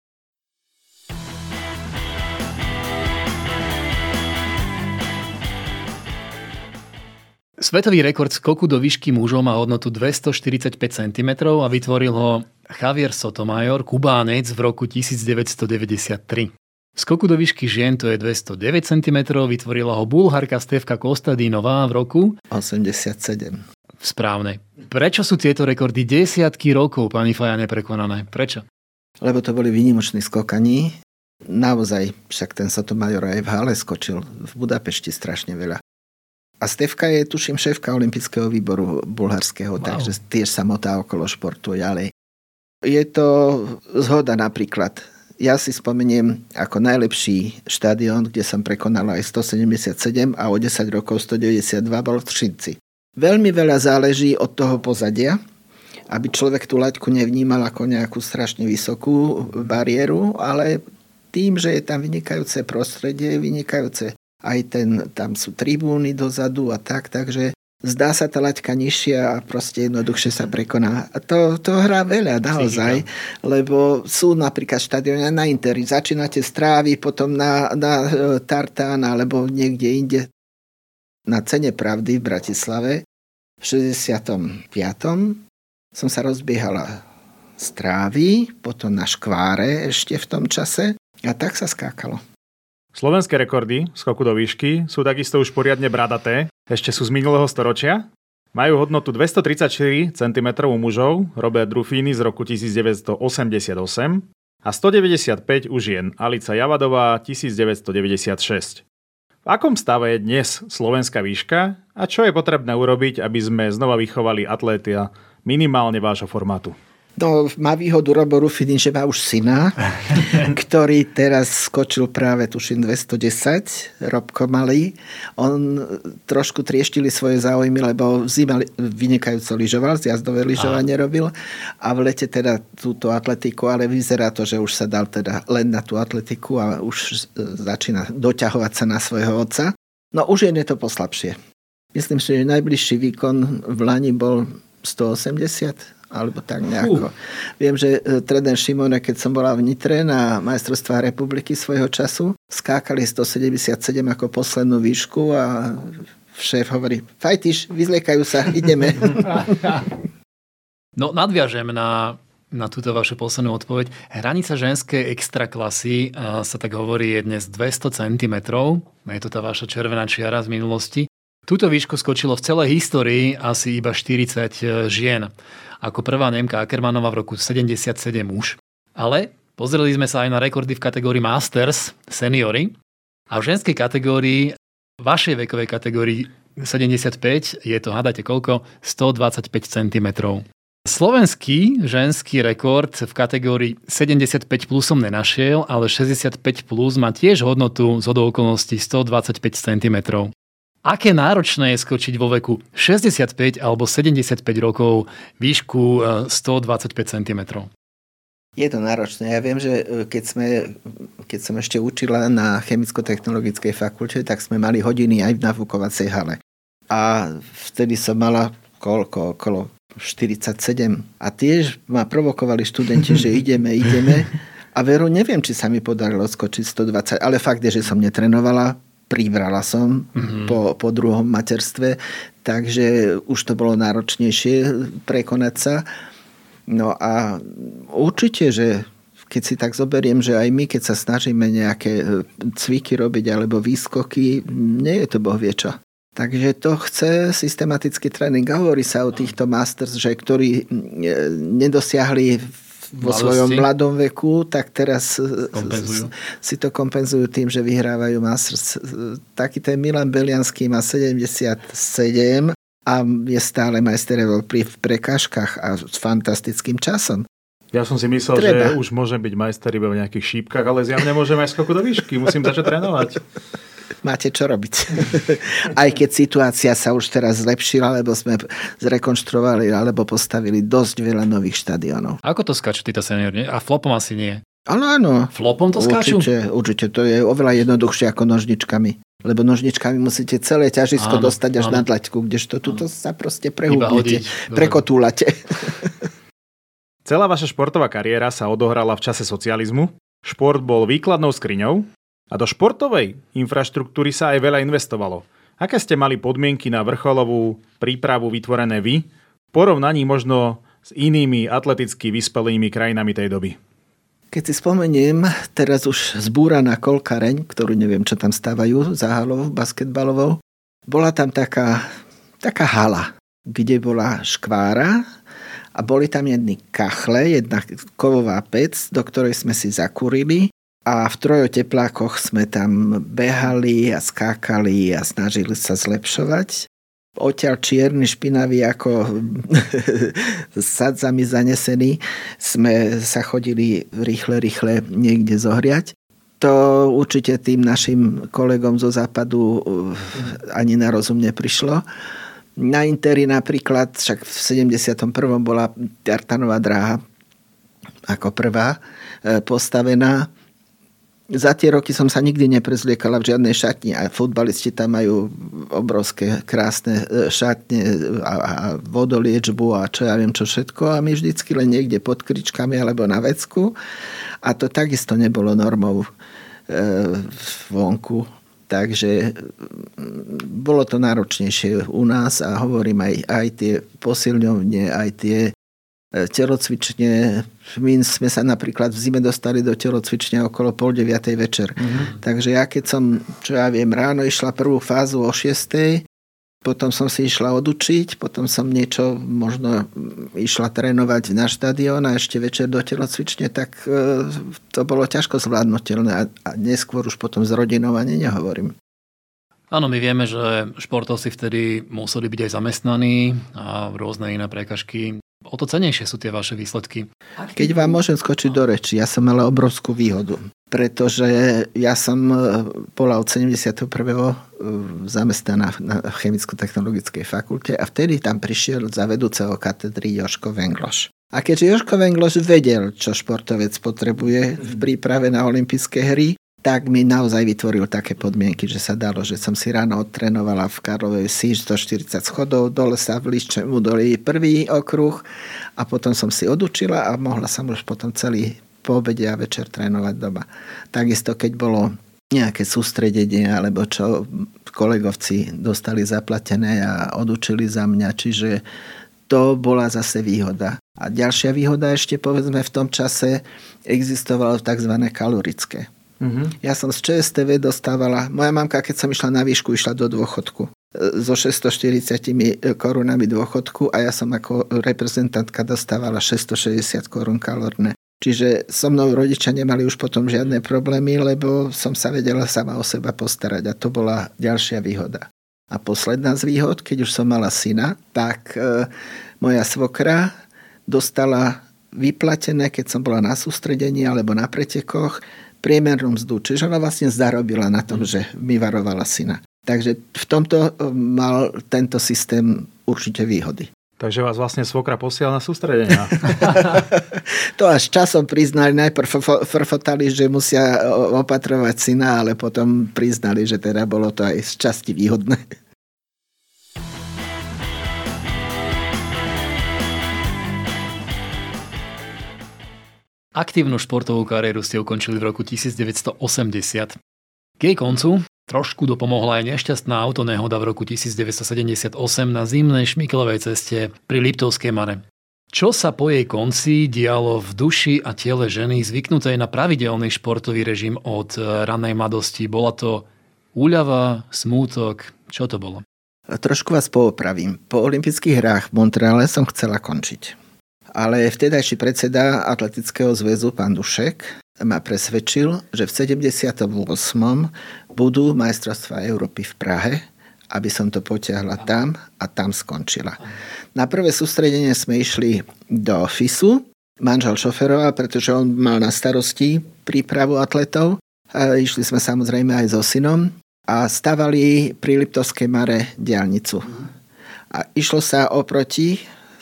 Svetový rekord skoku do výšky mužov má hodnotu 245 cm a vytvoril ho Javier Sotomayor, Kubánec, v roku 1993. Skoku do výšky žien, to je 209 cm, vytvorila ho Bulharka Stefka Kostadinová v roku 87. Správne. Prečo sú tieto rekordy desiatky rokov, pani Faja, neprekonané? Prečo? Lebo to boli výnimoční skokani. Naozaj, však ten Sotomayor aj v hale skočil. V Budapešti strašne veľa. A Stefka je, tuším, šéfka olympijského výboru bulharského, wow. Takže tiež sa motá okolo športu ďalej. Je to zhoda napríklad. Ja si spomeniem ako najlepší štadión, kde som prekonala aj 177 a o 10 rokov 192, bol v Třinci. Veľmi veľa záleží od toho pozadia, aby človek tú laťku nevnímal ako nejakú strašne vysokú bariéru, ale tým, že je tam vynikajúce prostredie, vynikajúce aj tam sú tribúny dozadu a tak, takže zdá sa tá laťka nižšia a proste jednoduchšie sa prekoná. A to hrá veľa, naozaj, lebo sú napríklad štadióny na interi. Začínate z trávy, potom na tartán alebo niekde inde. Na Cene pravdy v Bratislave v 65. som sa rozbiehala z trávy, potom na škváre ešte v tom čase a tak sa skákalo. Slovenské rekordy skoku do výšky sú takisto už poriadne bradaté, ešte sú z minulého storočia. Majú hodnotu 234 cm u mužov, Robert Rufíny z roku 1988 a 195 u žien, Alica Javadová 1996. V akom stave je dnes slovenská výška a čo je potrebné urobiť, aby sme znova vychovali atléta minimálne vášho formátu? No, má výhodu Robo Rufini, že má už syna, ktorý teraz skočil práve, tuším, 210, Robko malý. On trošku trieštili svoje záujmy, lebo v zime vynikajúco lyžoval, zjazdové lyžovanie robil a v lete teda túto atletiku, ale vyzerá to, že už sa dal teda len na tú atletiku a už začína doťahovať sa na svojho otca. No už je to poslabšie. Myslím si, že najbližší výkon v Lani bol 180 alebo tak nejako. Viem, že tréner Šimona, keď som bola v Nitre na majstrovstvách republiky svojho času, skákali 177 ako poslednú výšku a šéf hovorí, fajtiš, vyzliekajú sa, ideme. No, nadviažem na túto vašu poslednú odpoveď. Hranica ženskej extraklasy, sa tak hovorí, je dnes 200 cm. Je to tá vaša červená čiara z minulosti. Túto výšku skočilo v celej histórii asi iba 40 žien. Ako prvá Nemka Akermanová v roku 77 už. Ale pozreli sme sa aj na rekordy v kategórii Masters, seniory. A v ženskej kategórii, vašej vekovej kategórii 75, je to, hádajte koľko, 125 cm. Slovenský ženský rekord v kategórii 75 plus som nenašiel, ale 65 plus má tiež hodnotu zhodou okolností 125 cm. Aké náročné je skočiť vo veku 65 alebo 75 rokov výšku 125 cm? Je to náročné. Ja viem, že keď som ešte učila na chemicko-technologickej fakulte, tak sme mali hodiny aj v nafúkovacej hale. A vtedy som mala okolo 47. A tiež ma provokovali študenti, že ideme. A veru, neviem, či sa mi podarilo skočiť 120, ale fakt je, že som netrenovala. Pribrala som po druhom materstve, takže už to bolo náročnejšie prekonať sa. No a určite, že keď si tak zoberiem, že aj my, keď sa snažíme nejaké cviky robiť alebo výskoky, nie je to bohviečo. Takže to chce systematický tréning. Hovorí sa o týchto masters, že ktorí nedosiahli vo svojom mladom veku, tak teraz si to kompenzujú tým, že vyhrávajú Masters. Taký ten Milan Belianský má 77 a je stále majster Európy v prekážkach a s fantastickým časom. Ja som si myslel, že už môžem byť majster iba v nejakých šípkach, ale zjavne môžem aj skoku do výšky. Musím začať trénovať. Máte čo robiť. Aj keď situácia sa už teraz zlepšila, lebo sme zrekonštruovali alebo postavili dosť veľa nových štadiónov. Ako to skáču títo seniori? A flopom asi nie. Áno. Flopom to skáču? Určite. To je oveľa jednoduchšie ako nožničkami. Lebo nožničkami musíte celé ťažisko dostať až na dlaťku, kdežto tuto sa proste prehúbnete, prekotúlate. Celá vaša športová kariéra sa odohrala v čase socializmu, šport bol výkladnou skriňou a do športovej infraštruktúry sa aj veľa investovalo. Aké ste mali podmienky na vrcholovú prípravu vytvorené vy, v porovnaní možno s inými atleticky vyspelými krajinami tej doby? Keď si spomeniem, teraz už zbúraná kolkareň, ktorú neviem, čo tam stávajú, záhalov basketbalovou, bola tam taká hala, kde bola škvára a boli tam jedny kachle, jedna kovová pec, do ktorej sme si zakurili a v trojoteplákoch sme tam behali a skákali a snažili sa zlepšovať. Odtiaľ čierny, špinavý, ako s sadzami zanesený, sme sa chodili rýchle niekde zohriať. To určite tým našim kolegom zo západu ani na rozum neprišlo. Na interi napríklad, však v 71. bola tartanová dráha ako prvá postavená. Za tie roky som sa nikdy neprezliekala v žiadnej šatni a futbalisti tam majú obrovské krásne šatne a vodoliečbu a čo ja viem čo všetko a my vždycky len niekde pod kričkami alebo na vecku a to takisto nebolo normou vonku, takže bolo to náročnejšie u nás a hovorím aj tie posilňovne, aj tie telocvične. My sme sa napríklad v zime dostali do telocvične okolo 8:30 večer. Takže ja keď som, čo ja viem, ráno išla prvú fázu o 6:00, potom som si išla odučiť, potom som niečo možno išla trénovať na štadión a ešte večer do telocvične, tak to bolo ťažko zvládnutelné a neskôr už potom s rodinou ani nehovorím. Áno, my vieme, že športovci vtedy museli byť aj zamestnaní a rôzne iné prekažky. O to cenejšie sú tie vaše výsledky. Keď vám môžem skočiť do reči, ja som mala obrovskú výhodu, pretože ja som bola od 71. zamestnaná na chemicko-technologickej fakulte a vtedy tam prišiel za vedúceho katedry Joško Vengloš. A keďže Joško Vengloš vedel, čo športovec potrebuje v príprave na olympijské hry, tak mi naozaj vytvoril také podmienky, že sa dalo, že som si ráno odtrénovala v Karlovej Vsi 140 schodov, dole sa v Liščemu doli prvý okruh a potom som si odučila a mohla som už potom celý po obede a večer trénovať doma. Takisto, keď bolo nejaké sústredenie alebo čo kolegovci dostali zaplatené a odučili za mňa, čiže to bola zase výhoda. A ďalšia výhoda ešte, povedzme, v tom čase existovalo tzv. Kalorické. Ja som z ČSTV dostávala, moja mamka, keď som išla na výšku, išla do dôchodku so 640 korunami dôchodku a ja som ako reprezentantka dostávala 660 korun kalorné. Čiže so mnou rodičia nemali už potom žiadne problémy, lebo som sa vedela sama o seba postarať a to bola ďalšia výhoda. A posledná z výhod, keď už som mala syna, tak moja svokra dostala vyplatené, keď som bola na sústredení alebo na pretekoch, priemernú mzdu. Čiže ona vlastne zarobila na tom, že mi varovala syna. Takže v tomto mal tento systém určite výhody. Takže vás vlastne svokra posiela na sústredenia. To až časom priznali, najprv frfotali, že musia opatrovať syna, ale potom priznali, že teda bolo to aj z časti výhodné. Aktívnu športovú kariéru ste ukončili v roku 1980. K jej koncu trošku dopomohla aj nešťastná autonehoda v roku 1978 na zimnej šmikelovej ceste pri Liptovskej Mare. Čo sa po jej konci dialo v duši a tele ženy zvyknutej na pravidelný športový režim od ranej mladosti? Bola to úľava, smútok? Čo to bolo? Trošku vás poopravím. Po olympijských hrách v Montreale som chcela končiť. Ale vtedajší predseda Atletického zväzu, pán Dušek, ma presvedčil, že v 78. budú majstrovstvá Európy v Prahe, aby som to potiahla tam a tam skončila. Na prvé sústredenie sme išli do FISu, manžel šoferoval, pretože on mal na starosti prípravu atletov. Išli sme samozrejme aj so synom a stavali pri Liptovskej Mare diaľnicu. A išlo sa oproti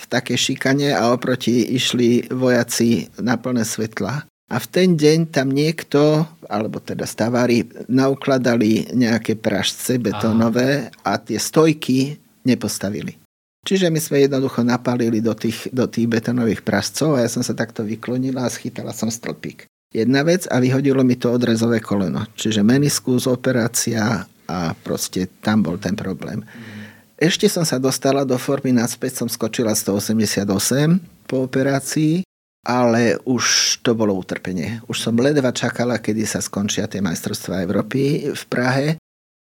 také šikanie a oproti išli vojaci na plné svetla. A v ten deň tam niekto, alebo teda stavári, naukladali nejaké prašce betónové a tie stojky nepostavili. Čiže my sme jednoducho napálili do tých betónových prašcov a ja som sa takto vyklonila a schytala som stĺpik. Jedna vec a vyhodilo mi to odrezové koleno. Čiže meniskus, operácia a proste tam bol ten problém. Ešte som sa dostala do formy naspäť, som skočila 188 po operácii, ale už to bolo utrpenie. Už som ledva čakala, kedy sa skončia tie majstrovstvá Európy v Prahe,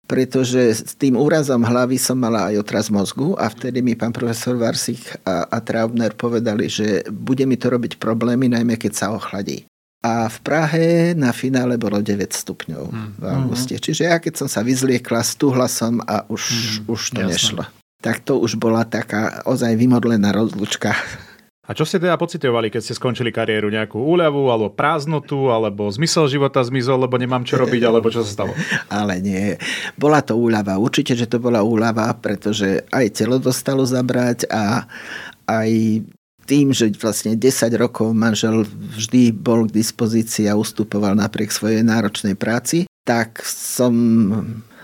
pretože s tým úrazom hlavy som mala aj otraz mozgu a vtedy mi pán profesor Varsich a Traubner povedali, že bude mi to robiť problémy, najmä keď sa ochladí. A v Prahe na finále bolo 9 stupňov v auguste. Čiže ja keď som sa vyzliekla, stúhla som a už to jasné. Nešlo. Tak to už bola taká ozaj vymodlená rozlúčka. A čo ste teda pocitovali, keď ste skončili kariéru? Nejakú úľavu, alebo prázdnotu, alebo zmysel života zmizol, lebo nemám čo robiť, alebo čo sa stalo? Ale nie. Bola to úľava. Určite, že to bola úľava, pretože aj telo dostalo zabrať a aj tým, že vlastne 10 rokov manžel vždy bol k dispozícii a ustupoval napriek svojej náročnej práci, tak som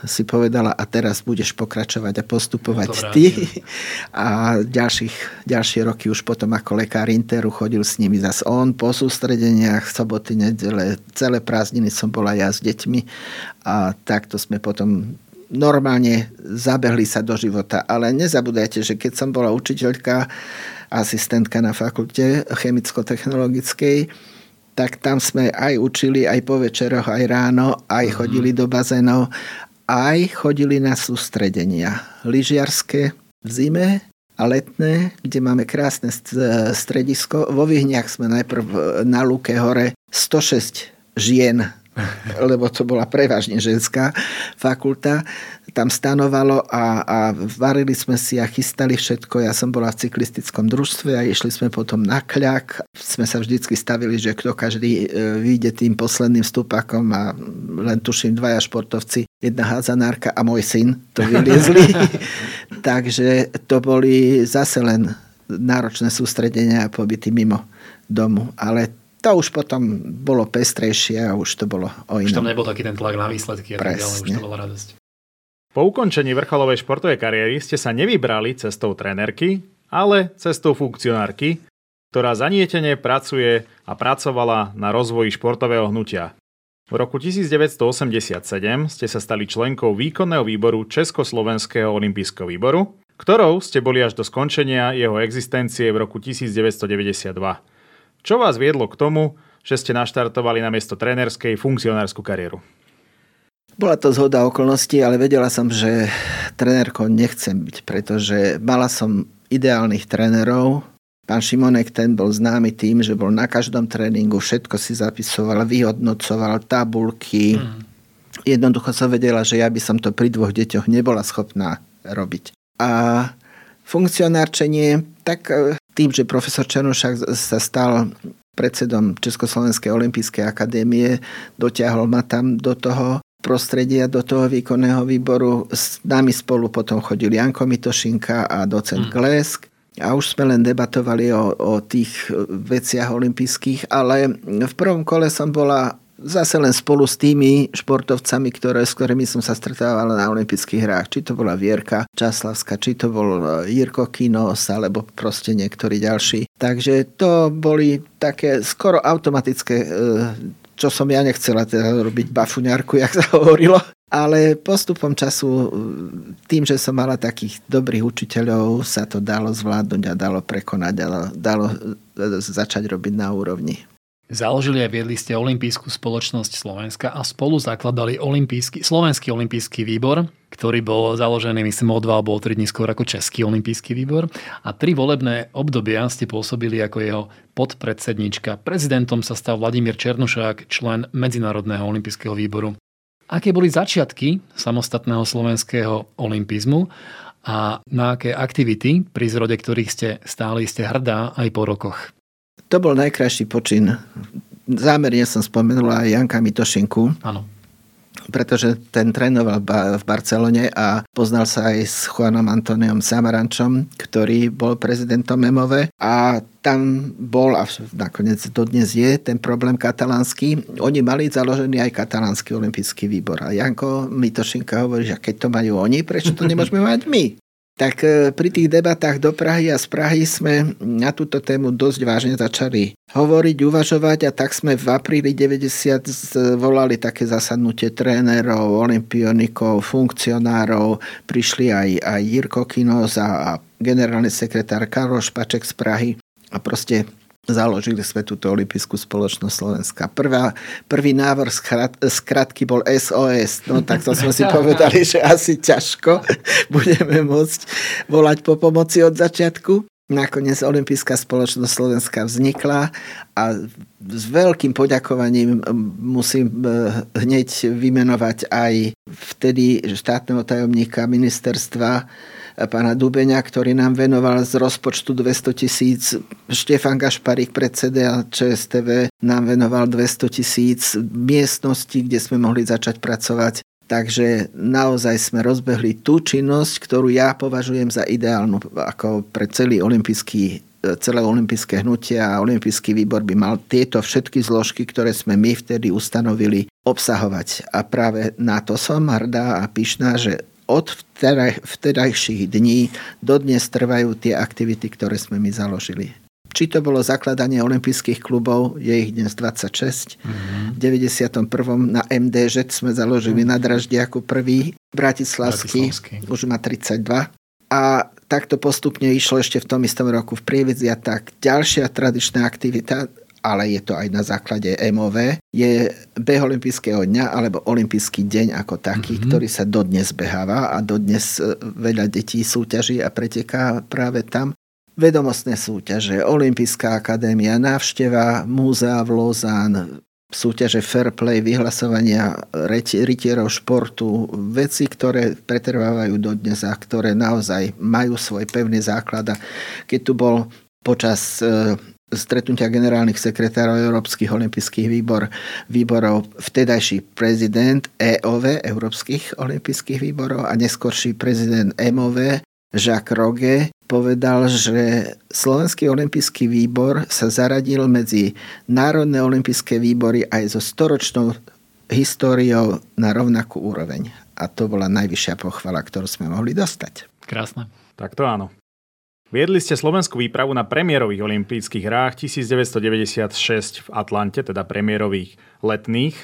si povedala, a teraz budeš pokračovať a postupovať ty. A ďalšie roky už potom ako lekár interu chodil s nimi zase on po sústredeniach, soboty, nedele, celé prázdniny som bola ja s deťmi a takto sme potom normálne zabehli sa do života. Ale nezabúdajte, že keď som bola učiteľka, asistentka na fakulte chemicko-technologickej, tak tam sme aj učili, aj po večeroch, aj ráno, aj chodili do bazénov, aj chodili na sústredenia lyžiarske v zime a letné, kde máme krásne stredisko. Vo Vyhniach sme najprv na Luke hore 106 žien, lebo to bola prevažne ženská fakulta, tam stanovalo a varili sme si a chystali všetko. Ja som bola v cyklistickom družstve a išli sme potom na kľak. Sme sa vždycky stavili, že kto každý vyjde tým posledným stúpakom a len tuším dvaja športovci, jedna hádzanárka a môj syn to vyliezli. Takže to boli zase len náročné sústredenia a pobyty mimo domu. Ale to už potom bolo pestrejšie a už to bolo o inom. Už tam nebol taký ten tlak na výsledky. Presne. Už to bola radosť. Po ukončení vrcholovej športovej kariéry ste sa nevybrali cestou trénerky, ale cestou funkcionárky, ktorá zanietene pracuje a pracovala na rozvoji športového hnutia. V roku 1987 ste sa stali členkou výkonného výboru Československého olympijského výboru, ktorou ste boli až do skončenia jeho existencie v roku 1992. Čo vás viedlo k tomu, že ste naštartovali namiesto trénerskej funkcionársku kariéru? Bola to zhoda okolností, ale vedela som, že trénerkou nechcem byť, pretože mala som ideálnych trénerov. Pán Šimonek, ten bol známy tým, že bol na každom tréningu, všetko si zapisoval, vyhodnocoval, tabuľky. Jednoducho som vedela, že ja by som to pri 2 deťoch nebola schopná robiť. A funkcionárčenie, tak tým, že profesor Černošák sa stal predsedom Československej olympijskej akadémie, dotiahol ma tam do toho prostredia, do toho výkonného výboru. S nami spolu potom chodil Janko Mitošinka a docent Glesk a už sme len debatovali o tých veciach olympijských, ale v prvom kole som bola zase len spolu s tými športovcami, s ktorými som sa stretávala na olympijských hrách. Či to bola Vierka Časlavská, či to bol Jirko Kinos, alebo proste niektorí ďalší. Takže to boli také skoro automatické, čo som ja nechcela teda robiť bafuňárku, jak sa hovorilo. Ale postupom času, tým, že som mala takých dobrých učiteľov, sa to dalo zvládnuť a dalo prekonať a dalo začať robiť na úrovni. Založili a viedli ste Olympijskú spoločnosť Slovenska a spolu zakladali Slovenský olympijský výbor, ktorý bol založený, myslím, o 2 alebo o 3 dní skôr ako Český olympijský výbor. A 3 volebné obdobia ste pôsobili ako jeho podpredsednička. Prezidentom sa stal Vladimír Černošák, člen Medzinárodného olympijského výboru. Aké boli začiatky samostatného slovenského olympizmu a na aké aktivity, pri zrode ktorých ste stále hrdá aj po rokoch? To bol najkrajší počin. Zámerne som spomenula aj Janka Mitošinku. Áno. pretože ten trénoval v Barcelone a poznal sa aj s Juanom Antoniom Samarančom, ktorý bol prezidentom MOV, a tam bol, a nakoniec dodnes je, ten problém katalánsky. Oni mali založený aj katalánsky olympijský výbor. A Janko Mitošinka hovorí, že keď to majú oni, prečo to nemôžeme mať my? Tak pri tých debatách do Prahy a z Prahy sme na túto tému dosť vážne začali hovoriť, uvažovať, a tak sme v apríli 90 volali také zasadnutie trénerov, olympionikov, funkcionárov. Prišli aj Jirko Kinoz a generálny sekretár Karol Špaček z Prahy a proste založili sme túto olympijskú spoločnosť Slovenska. Prvý návrh skratky bol SOS. No tak to sme si povedali, že asi ťažko budeme môcť volať po pomoci od začiatku. Nakoniec olympijská spoločnosť Slovenska vznikla a s veľkým poďakovaním musím hneď vymenovať aj vtedy štátneho tajomníka ministerstva pána Dubeňa, ktorý nám venoval z rozpočtu 200 000. Štefan Gašparík, predseda ČSTV, nám venoval 200 000 miestností, kde sme mohli začať pracovať. Takže naozaj sme rozbehli tú činnosť, ktorú ja považujem za ideálnu ako pre celé olympijské hnutie, a olympijský výbor by mal tieto všetky zložky, ktoré sme my vtedy ustanovili, obsahovať. A práve na to som hrdá a pyšná, že od vtedajších dní dodnes trvajú tie aktivity, ktoré sme my založili. Či to bolo zakladanie olympijských klubov, je ich dnes 26. V 91. na MDŽ sme založili na Draždiaku prvý, bratislavský, už má 32. A takto postupne išlo ešte v tom istom roku v Prievidzi, a tak ďalšia tradičná aktivita, ale je to aj na základe MOV, je beh olympijského dňa alebo olympijský deň ako taký, ktorý sa dodnes beháva a dodnes veľa detí súťaží a preteká práve tam. Vedomostné súťaže, Olympijská akadémia, návšteva múzea v Lausanne, súťaže fair play, vyhlasovania rytierov športu, veci, ktoré pretrvávajú dodnes a ktoré naozaj majú svoj pevný základ. A keď tu bol počas stretnutia generálnych sekretárov Európskych olympijských výborov vtedajší prezident EOV, Európskych olympijských výborov, a neskorší prezident MOV, Jacques Roge, povedal, že Slovenský olympijský výbor sa zaradil medzi národné olympijské výbory aj so storočnou históriou na rovnakú úroveň. A to bola najvyššia pochvala, ktorú sme mohli dostať. Krásne. Tak to áno. Viedli ste slovenskú výpravu na premiérových olympijských hrách 1996 v Atlante, teda premiérových letných,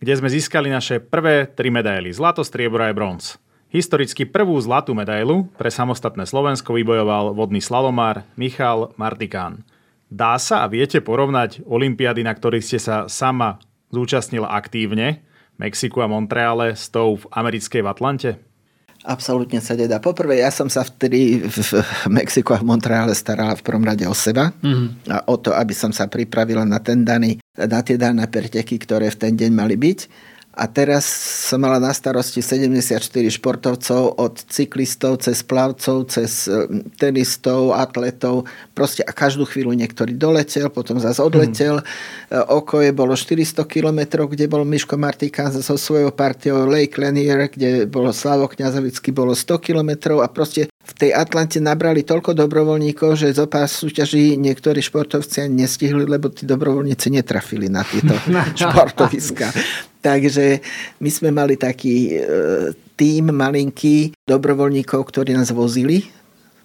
kde sme získali naše prvé 3 medaily. Zlato, striebro a bronz. Historicky prvú zlatú medailu pre samostatné Slovensko vybojoval vodný slalomár Michal Martikán. Dá sa a viete porovnať olympiády, na ktorých ste sa sama zúčastnila aktívne, Mexiku a Montreale, s tou v americkej v Atlante? Absolútne sa nedá. Poprvé, ja som sa vtedy v Mexiku a v Montreale starala v prvom rade o seba a o to, aby som sa pripravila na tie dané preteky, ktoré v ten deň mali byť. A teraz som mala na starosti 74 športovcov, od cyklistov, cez plavcov, cez tenistov, atletov. Proste a každú chvíľu niektorý doletel, potom zase odletel. Okoje bolo 400 kilometrov, kde bol Miško Martikán so svojou partiou, Lake Lanier, kde bolo Slavo Kňazovický, bolo 100 kilometrov a proste v tej Atlante nabrali toľko dobrovoľníkov, že zo pár súťaží niektorí športovci ani nestihli, lebo tí dobrovoľníci netrafili na tieto športoviská. Takže my sme mali taký tím malinký dobrovoľníkov, ktorí nás vozili,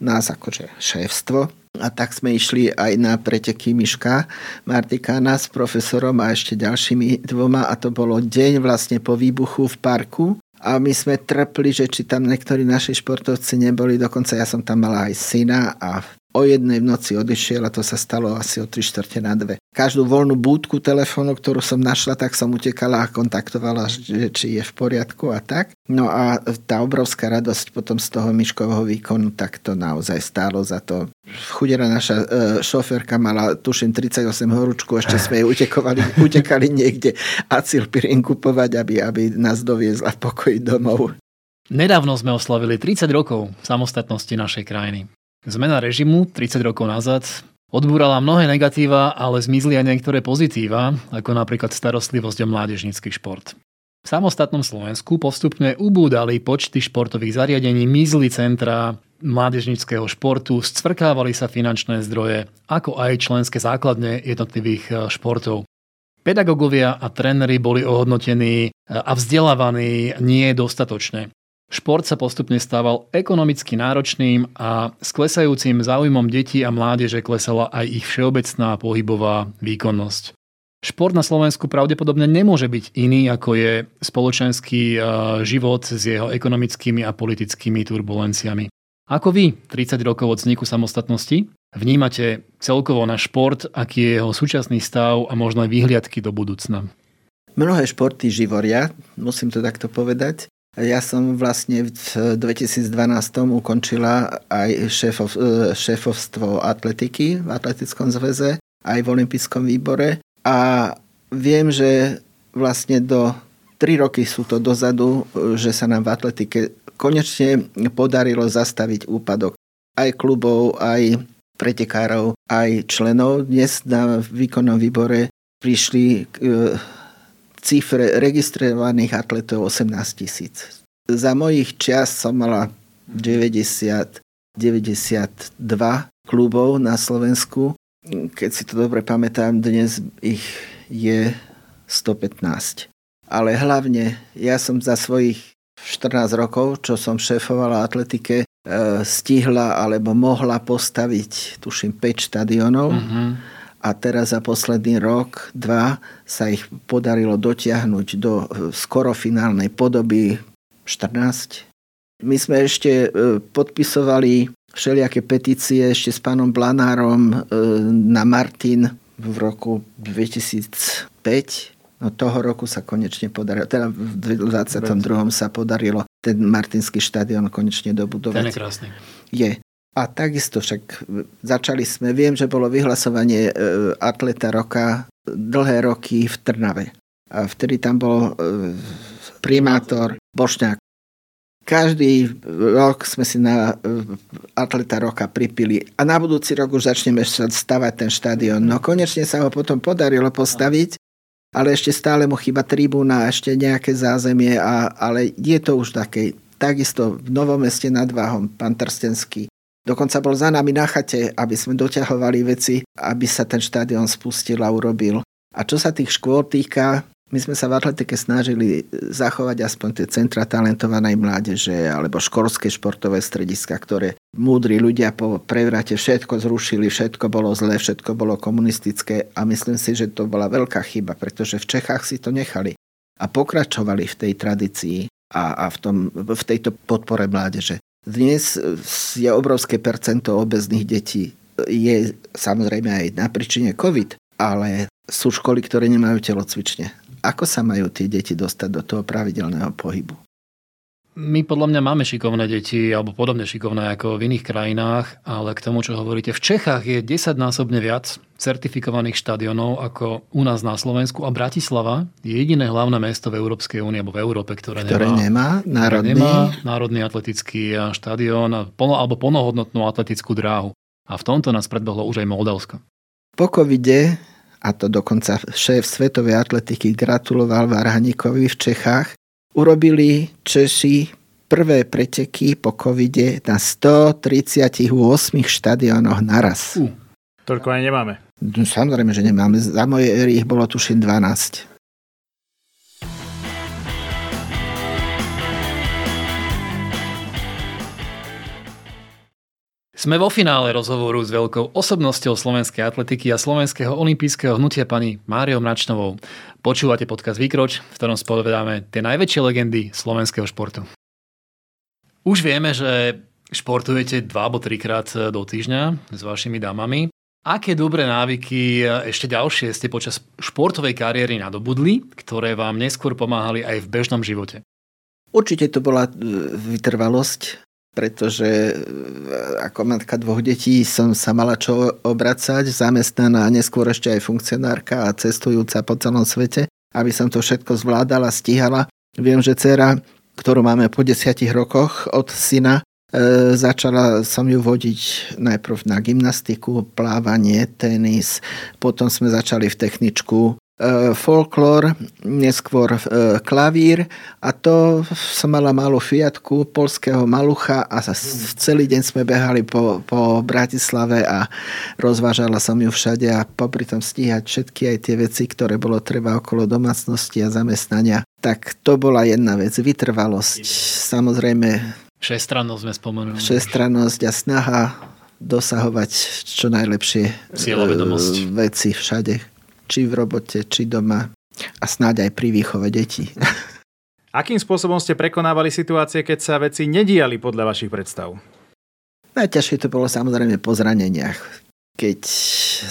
nás akože šéfstvo. A tak sme išli aj na preteky Miška Martikána s profesorom a ešte ďalšími 2, a to bolo deň vlastne po výbuchu v parku. A my sme trpli, že či tam niektorí naši športovci neboli. Dokonca ja som tam mala aj syna a o 1:00 v noci odišiel, a to sa stalo asi o 3:15. Každú voľnú búdku telefónu, ktorú som našla, tak som utekala a kontaktovala, či je v poriadku a tak. No a tá obrovská radosť potom z toho Miškovho výkonu, tak to naozaj stálo za to. Chudera naša šoférka mala, tuším, 38 horúčku, ešte sme jej utekali niekde acylpirín kupovať, aby nás doviezla v pokoji domov. Nedávno sme oslavili 30 rokov samostatnosti našej krajiny. Zmena režimu 30 rokov nazad odbúrala mnohé negatíva, ale zmizli aj niektoré pozitíva, ako napríklad starostlivosť o mládežnícky šport. V samostatnom Slovensku postupne ubúdali počty športových zariadení, mizli centra mládežníckeho športu, scvrkávali sa finančné zdroje, ako aj členské základne jednotlivých športov. Pedagógovia a tréneri boli ohodnotení a vzdelávaní nie dostatočne. Šport sa postupne stával ekonomicky náročným a s klesajúcim záujmom detí a mládeže klesala aj ich všeobecná pohybová výkonnosť. Šport na Slovensku pravdepodobne nemôže byť iný, ako je spoločenský život s jeho ekonomickými a politickými turbulenciami. Ako vy, 30 rokov od vzniku samostatnosti, vnímate celkovo na šport, aký je jeho súčasný stav a možné výhliadky do budúcna? Mnohé športy živoria, musím to takto povedať. Ja som vlastne v 2012 ukončila aj šéfovstvo atletiky v Atletickom zväze, aj v Olympijskom výbore. A viem, že vlastne do 3 roky sú to dozadu, že sa nám v atletike konečne podarilo zastaviť úpadok aj klubov, aj pretekárov, aj členov. Dnes na výkonnom výbore prišli k cifre registrovaných atletov 18 000. Za mojich čias som mala 92 klubov na Slovensku. Keď si to dobre pamätám, dnes ich je 115. Ale hlavne ja som za svojich 14 rokov, čo som šéfovala atletike, stihla alebo mohla postaviť, tuším, 5 štadiónov. Mm-hmm. A teraz za posledný rok, 2 sa ich podarilo dotiahnuť do skoro finálnej podoby 14. My sme ešte podpisovali všelijaké petície ešte s pánom Blanárom na Martin v roku 2005. No toho roku sa konečne podarilo, teda v 22. sa podarilo ten Martinský štadión konečne dobudovať. Ten je krásny. Je. A takisto však začali sme, viem, že bolo vyhlasovanie atleta roka dlhé roky v Trnave. A vtedy tam bol primátor Bošňák. Každý rok sme si na atleta roka pripili a na budúci rok už začneme stavať ten štadión. No konečne sa ho potom podarilo postaviť, ale ešte stále mu chýba tribúna, ešte nejaké zázemie, ale je to už také. Takisto v Novom Meste nad Váhom, pán Trstenský. Dokonca bol za nami na chate, aby sme doťahovali veci, aby sa ten štadión spustil a urobil. A čo sa tých škôl týka, my sme sa v atletike snažili zachovať aspoň tie centra talentovanej mládeže alebo školské športové strediska, ktoré múdri ľudia po prevrate všetko zrušili, všetko bolo zlé, všetko bolo komunistické a myslím si, že to bola veľká chyba, pretože v Čechách si to nechali a pokračovali v tej tradícii a v tejto podpore mládeže. Dnes je obrovské percento obéznych detí. Je samozrejme aj na príčine COVID, ale sú školy, ktoré nemajú telocvične. Ako sa majú tie deti dostať do toho pravidelného pohybu? My podľa mňa máme šikovné deti, alebo podobne šikovné ako v iných krajinách, ale k tomu, čo hovoríte, v Čechách je 10-násobne viac certifikovaných štadiónov ako u nás na Slovensku a Bratislava je jediné hlavné mesto v Európskej únii alebo v Európe, ktoré nemá národný atletický štadión alebo plnohodnotnú atletickú dráhu. A v tomto nás predbehlo už aj Moldavsko. Po covide, a to dokonca šéf svetovej atletiky gratuloval Varhaníkovi v Čechách, urobili Češi prvé preteky po covide na 138 štadiónoch naraz. Toľko aj nemáme. No, samozrejme, že nemáme. Za mojej éry ich bolo tuším 12. Sme vo finále rozhovoru s veľkou osobnosťou slovenskej atletiky a slovenského olympijského hnutia pani Máriou Mračnovou. Počúvate podcast Vykroč, v ktorom spovedáme tie najväčšie legendy slovenského športu. Už vieme, že športujete 2 alebo 3 krát do týždňa s vašimi dámami. Aké dobré návyky ešte ďalšie ste počas športovej kariéry nadobudli, ktoré vám neskôr pomáhali aj v bežnom živote? Určite to bola vytrvalosť, pretože ako matka 2 detí som sa mala čo obracať, zamestnaná a neskôr ešte aj funkcionárka a cestujúca po celom svete, aby som to všetko zvládala, stíhala. Viem, že dcera, ktorú máme po 10 rokoch od syna, začala som ju vodiť najprv na gymnastiku, plávanie, tenis, potom sme začali v techničku folklór, neskôr klavír, a to som mala malú Fiatku polského malucha a celý deň sme behali po Bratislave a rozvážala som ju všade a popri tom stíhať všetky aj tie veci, ktoré bolo treba okolo domácnosti a zamestnania. Tak to bola jedna vec, vytrvalosť, samozrejme. Všestrannosť sme spomenuli. Všestrannosť a snaha dosahovať čo najlepšie cieľovedomosť veci všade. Či v robote, či doma a snáď aj pri výchove detí. Akým spôsobom ste prekonávali situácie, keď sa veci nediali podľa vašich predstav? Najťažšie to bolo samozrejme po zraneniach. Keď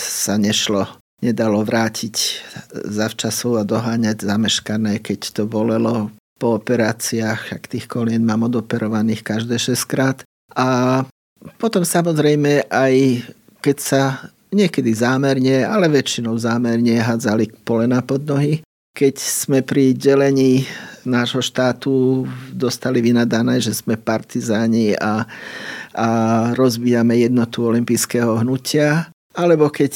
sa nedalo vrátiť zavčasu a doháňať zameškané, keď to bolelo po operáciách, ak tých kolien mám odoperovaných každé 6-krát. A potom samozrejme aj keď sa niekedy zámerne, ale väčšinou zámerne hádzali polena pod nohy. Keď sme pri delení nášho štátu dostali vynadané, že sme partizáni a rozbijame jednotu olympijského hnutia, alebo keď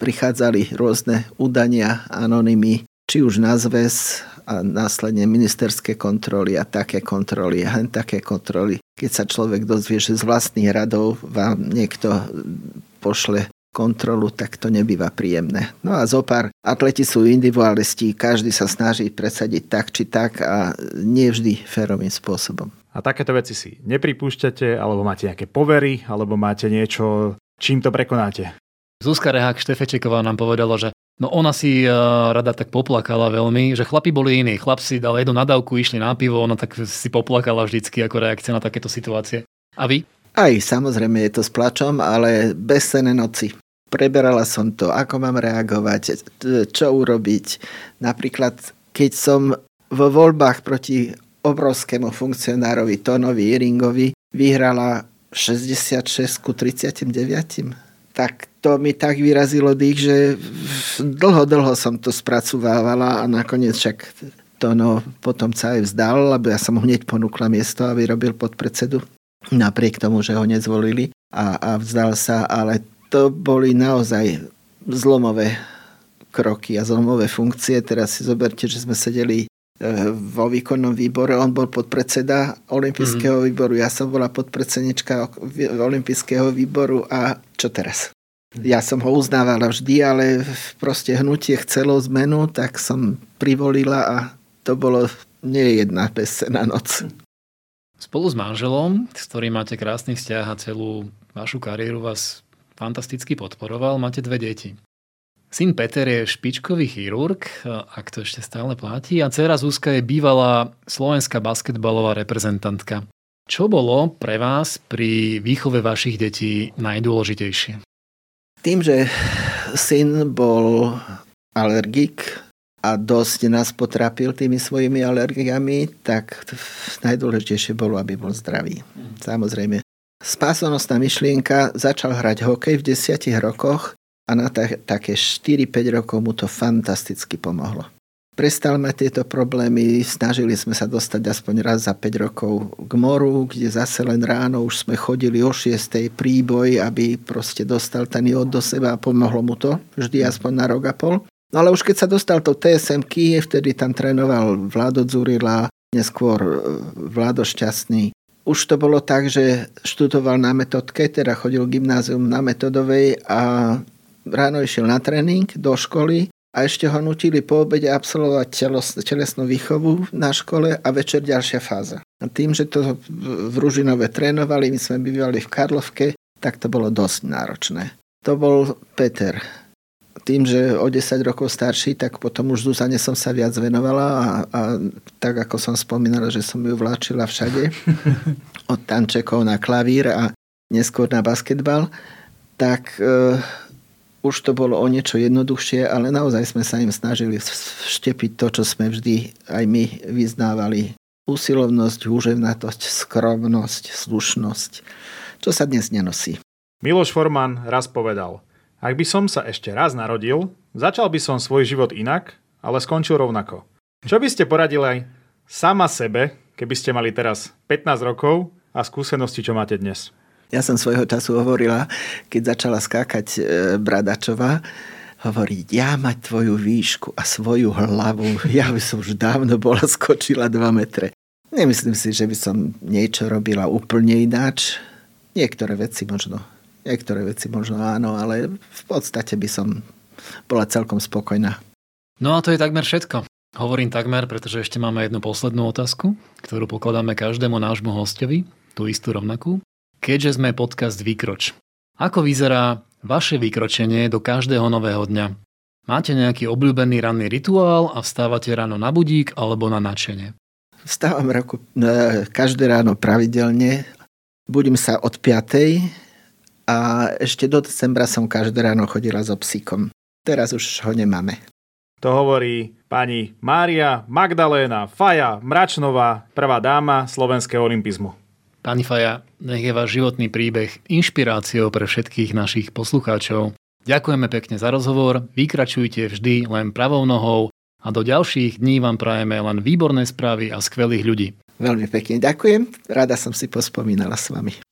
prichádzali rôzne udania anonymy, či už na zväz a následne ministerské kontroly a také kontroly a hen také kontroly. Keď sa človek dozvie, že z vlastných radov vám niekto pošle kontrolu, tak to nebýva príjemné. No a zopár, atleti sú individualisti, každý sa snaží presadiť tak či tak a nie vždy férovým spôsobom. A takéto veci si nepripúšťate, alebo máte nejaké povery, alebo máte niečo, čím to prekonáte? Zuzka Rehák-Štefečeková nám povedala, že ona si rada tak poplakala veľmi, že chlapi boli iní. Chlap si dal jednu nadávku, išli na pivo, ona tak si poplakala vždycky ako reakcia na takéto situácie. A vy? Aj, samozrejme je to s plačom, ale bezsenné noci. Preberala som to, ako mám reagovať, čo urobiť. Napríklad, keď som vo voľbách proti obrovskému funkcionárovi Tónovi Iringovi vyhrala 66-39, tak to mi tak vyrazilo dých, že dlho som to spracovávala a nakoniec však Tóno potom sa aj vzdal, lebo ja som mu hneď ponúkla miesto, aby robil podpredsedu. Napriek tomu, že ho nezvolili a vzdal sa, ale to boli naozaj zlomové kroky a zlomové funkcie. Teraz si zoberte, že sme sedeli vo výkonnom výbore, on bol podpredseda olympijského výboru, ja som bola podpredsednička olympijského výboru a čo teraz? Ja som ho uznávala vždy, ale proste hnutie chcelo zmenu, tak som privolila a to bolo nie jedna bezcenná noc. Spolu s manželom, s ktorým máte krásny vzťah a celú vašu kariéru vás fantasticky podporoval, máte dve deti. Syn Peter je špičkový chirurg, ak to ešte stále platí, a dcéra Zuzka je bývalá slovenská basketbalová reprezentantka. Čo bolo pre vás pri výchove vašich detí najdôležitejšie? Tým, že syn bol alergik a dosť nás potrápil tými svojimi alergiami, tak najdôležitejšie bolo, aby bol zdravý. Samozrejme. Spásonosná myšlienka, začal hrať hokej v 10 rokoch a na také 4-5 rokov mu to fantasticky pomohlo. Prestal mať tieto problémy, snažili sme sa dostať aspoň raz za 5 rokov k moru, kde zase len ráno už sme chodili o 6:00 príboj, aby proste dostal ten jód do seba a pomohlo mu to vždy aspoň na rok a pol. No ale už keď sa dostal do TSM-ky, vtedy tam trénoval Vlado Dzurila, neskôr Vlado Šťastný. Už to bolo tak, že študoval na metodke, teda chodil gymnázium na metodovej a ráno išiel na tréning do školy a ešte ho nutili po obede absolvovať telesnú výchovu na škole a večer ďalšia fáza. A tým, že to v Ružinove trénovali, my sme bývali v Karlovke, tak to bolo dosť náročné. To bol Peter. Tým, že o 10 rokov starší, tak potom už Zuzane som sa viac venovala a tak, ako som spomínala, že som ju vláčila všade, od tančekov na klavír a neskôr na basketbal, tak už to bolo o niečo jednoduchšie, ale naozaj sme sa im snažili vštepiť to, čo sme vždy aj my vyznávali. Úsilovnosť, úževnatosť, skromnosť, slušnosť, čo sa dnes nenosí. Miloš Forman raz povedal: Ak by som sa ešte raz narodil, začal by som svoj život inak, ale skončil rovnako. Čo by ste poradili aj sama sebe, keby ste mali teraz 15 rokov a skúsenosti, čo máte dnes? Ja som svojho času hovorila, keď začala skákať Bradačová, hovorí, ja mať tvoju výšku a svoju hlavu, ja by som už dávno bola skočila 2 metre. Nemyslím si, že by som niečo robila úplne ináč. Niektoré veci možno áno, ale v podstate by som bola celkom spokojná. No a to je takmer všetko. Hovorím takmer, pretože ešte máme jednu poslednú otázku, ktorú pokladáme každému nášmu hostovi, tú istú rovnakú. Keďže sme podcast Vykroč, ako vyzerá vaše vykročenie do každého nového dňa? Máte nejaký obľúbený ranný rituál a vstávate ráno na budík alebo na načenie? Vstávam každé ráno pravidelne, budím sa od 5:00 a ešte do decembra som každé ráno chodila so psíkom. Teraz už ho nemáme. To hovorí pani Mária Magdaléna Faja Mračnová, prvá dáma slovenského olympizmu. Pani Faja, nech je váš životný príbeh inšpiráciou pre všetkých našich poslucháčov. Ďakujeme pekne za rozhovor, vykračujte vždy len pravou nohou a do ďalších dní vám prajeme len výborné správy a skvelých ľudí. Veľmi pekne ďakujem, rada som si pospomínala s vami.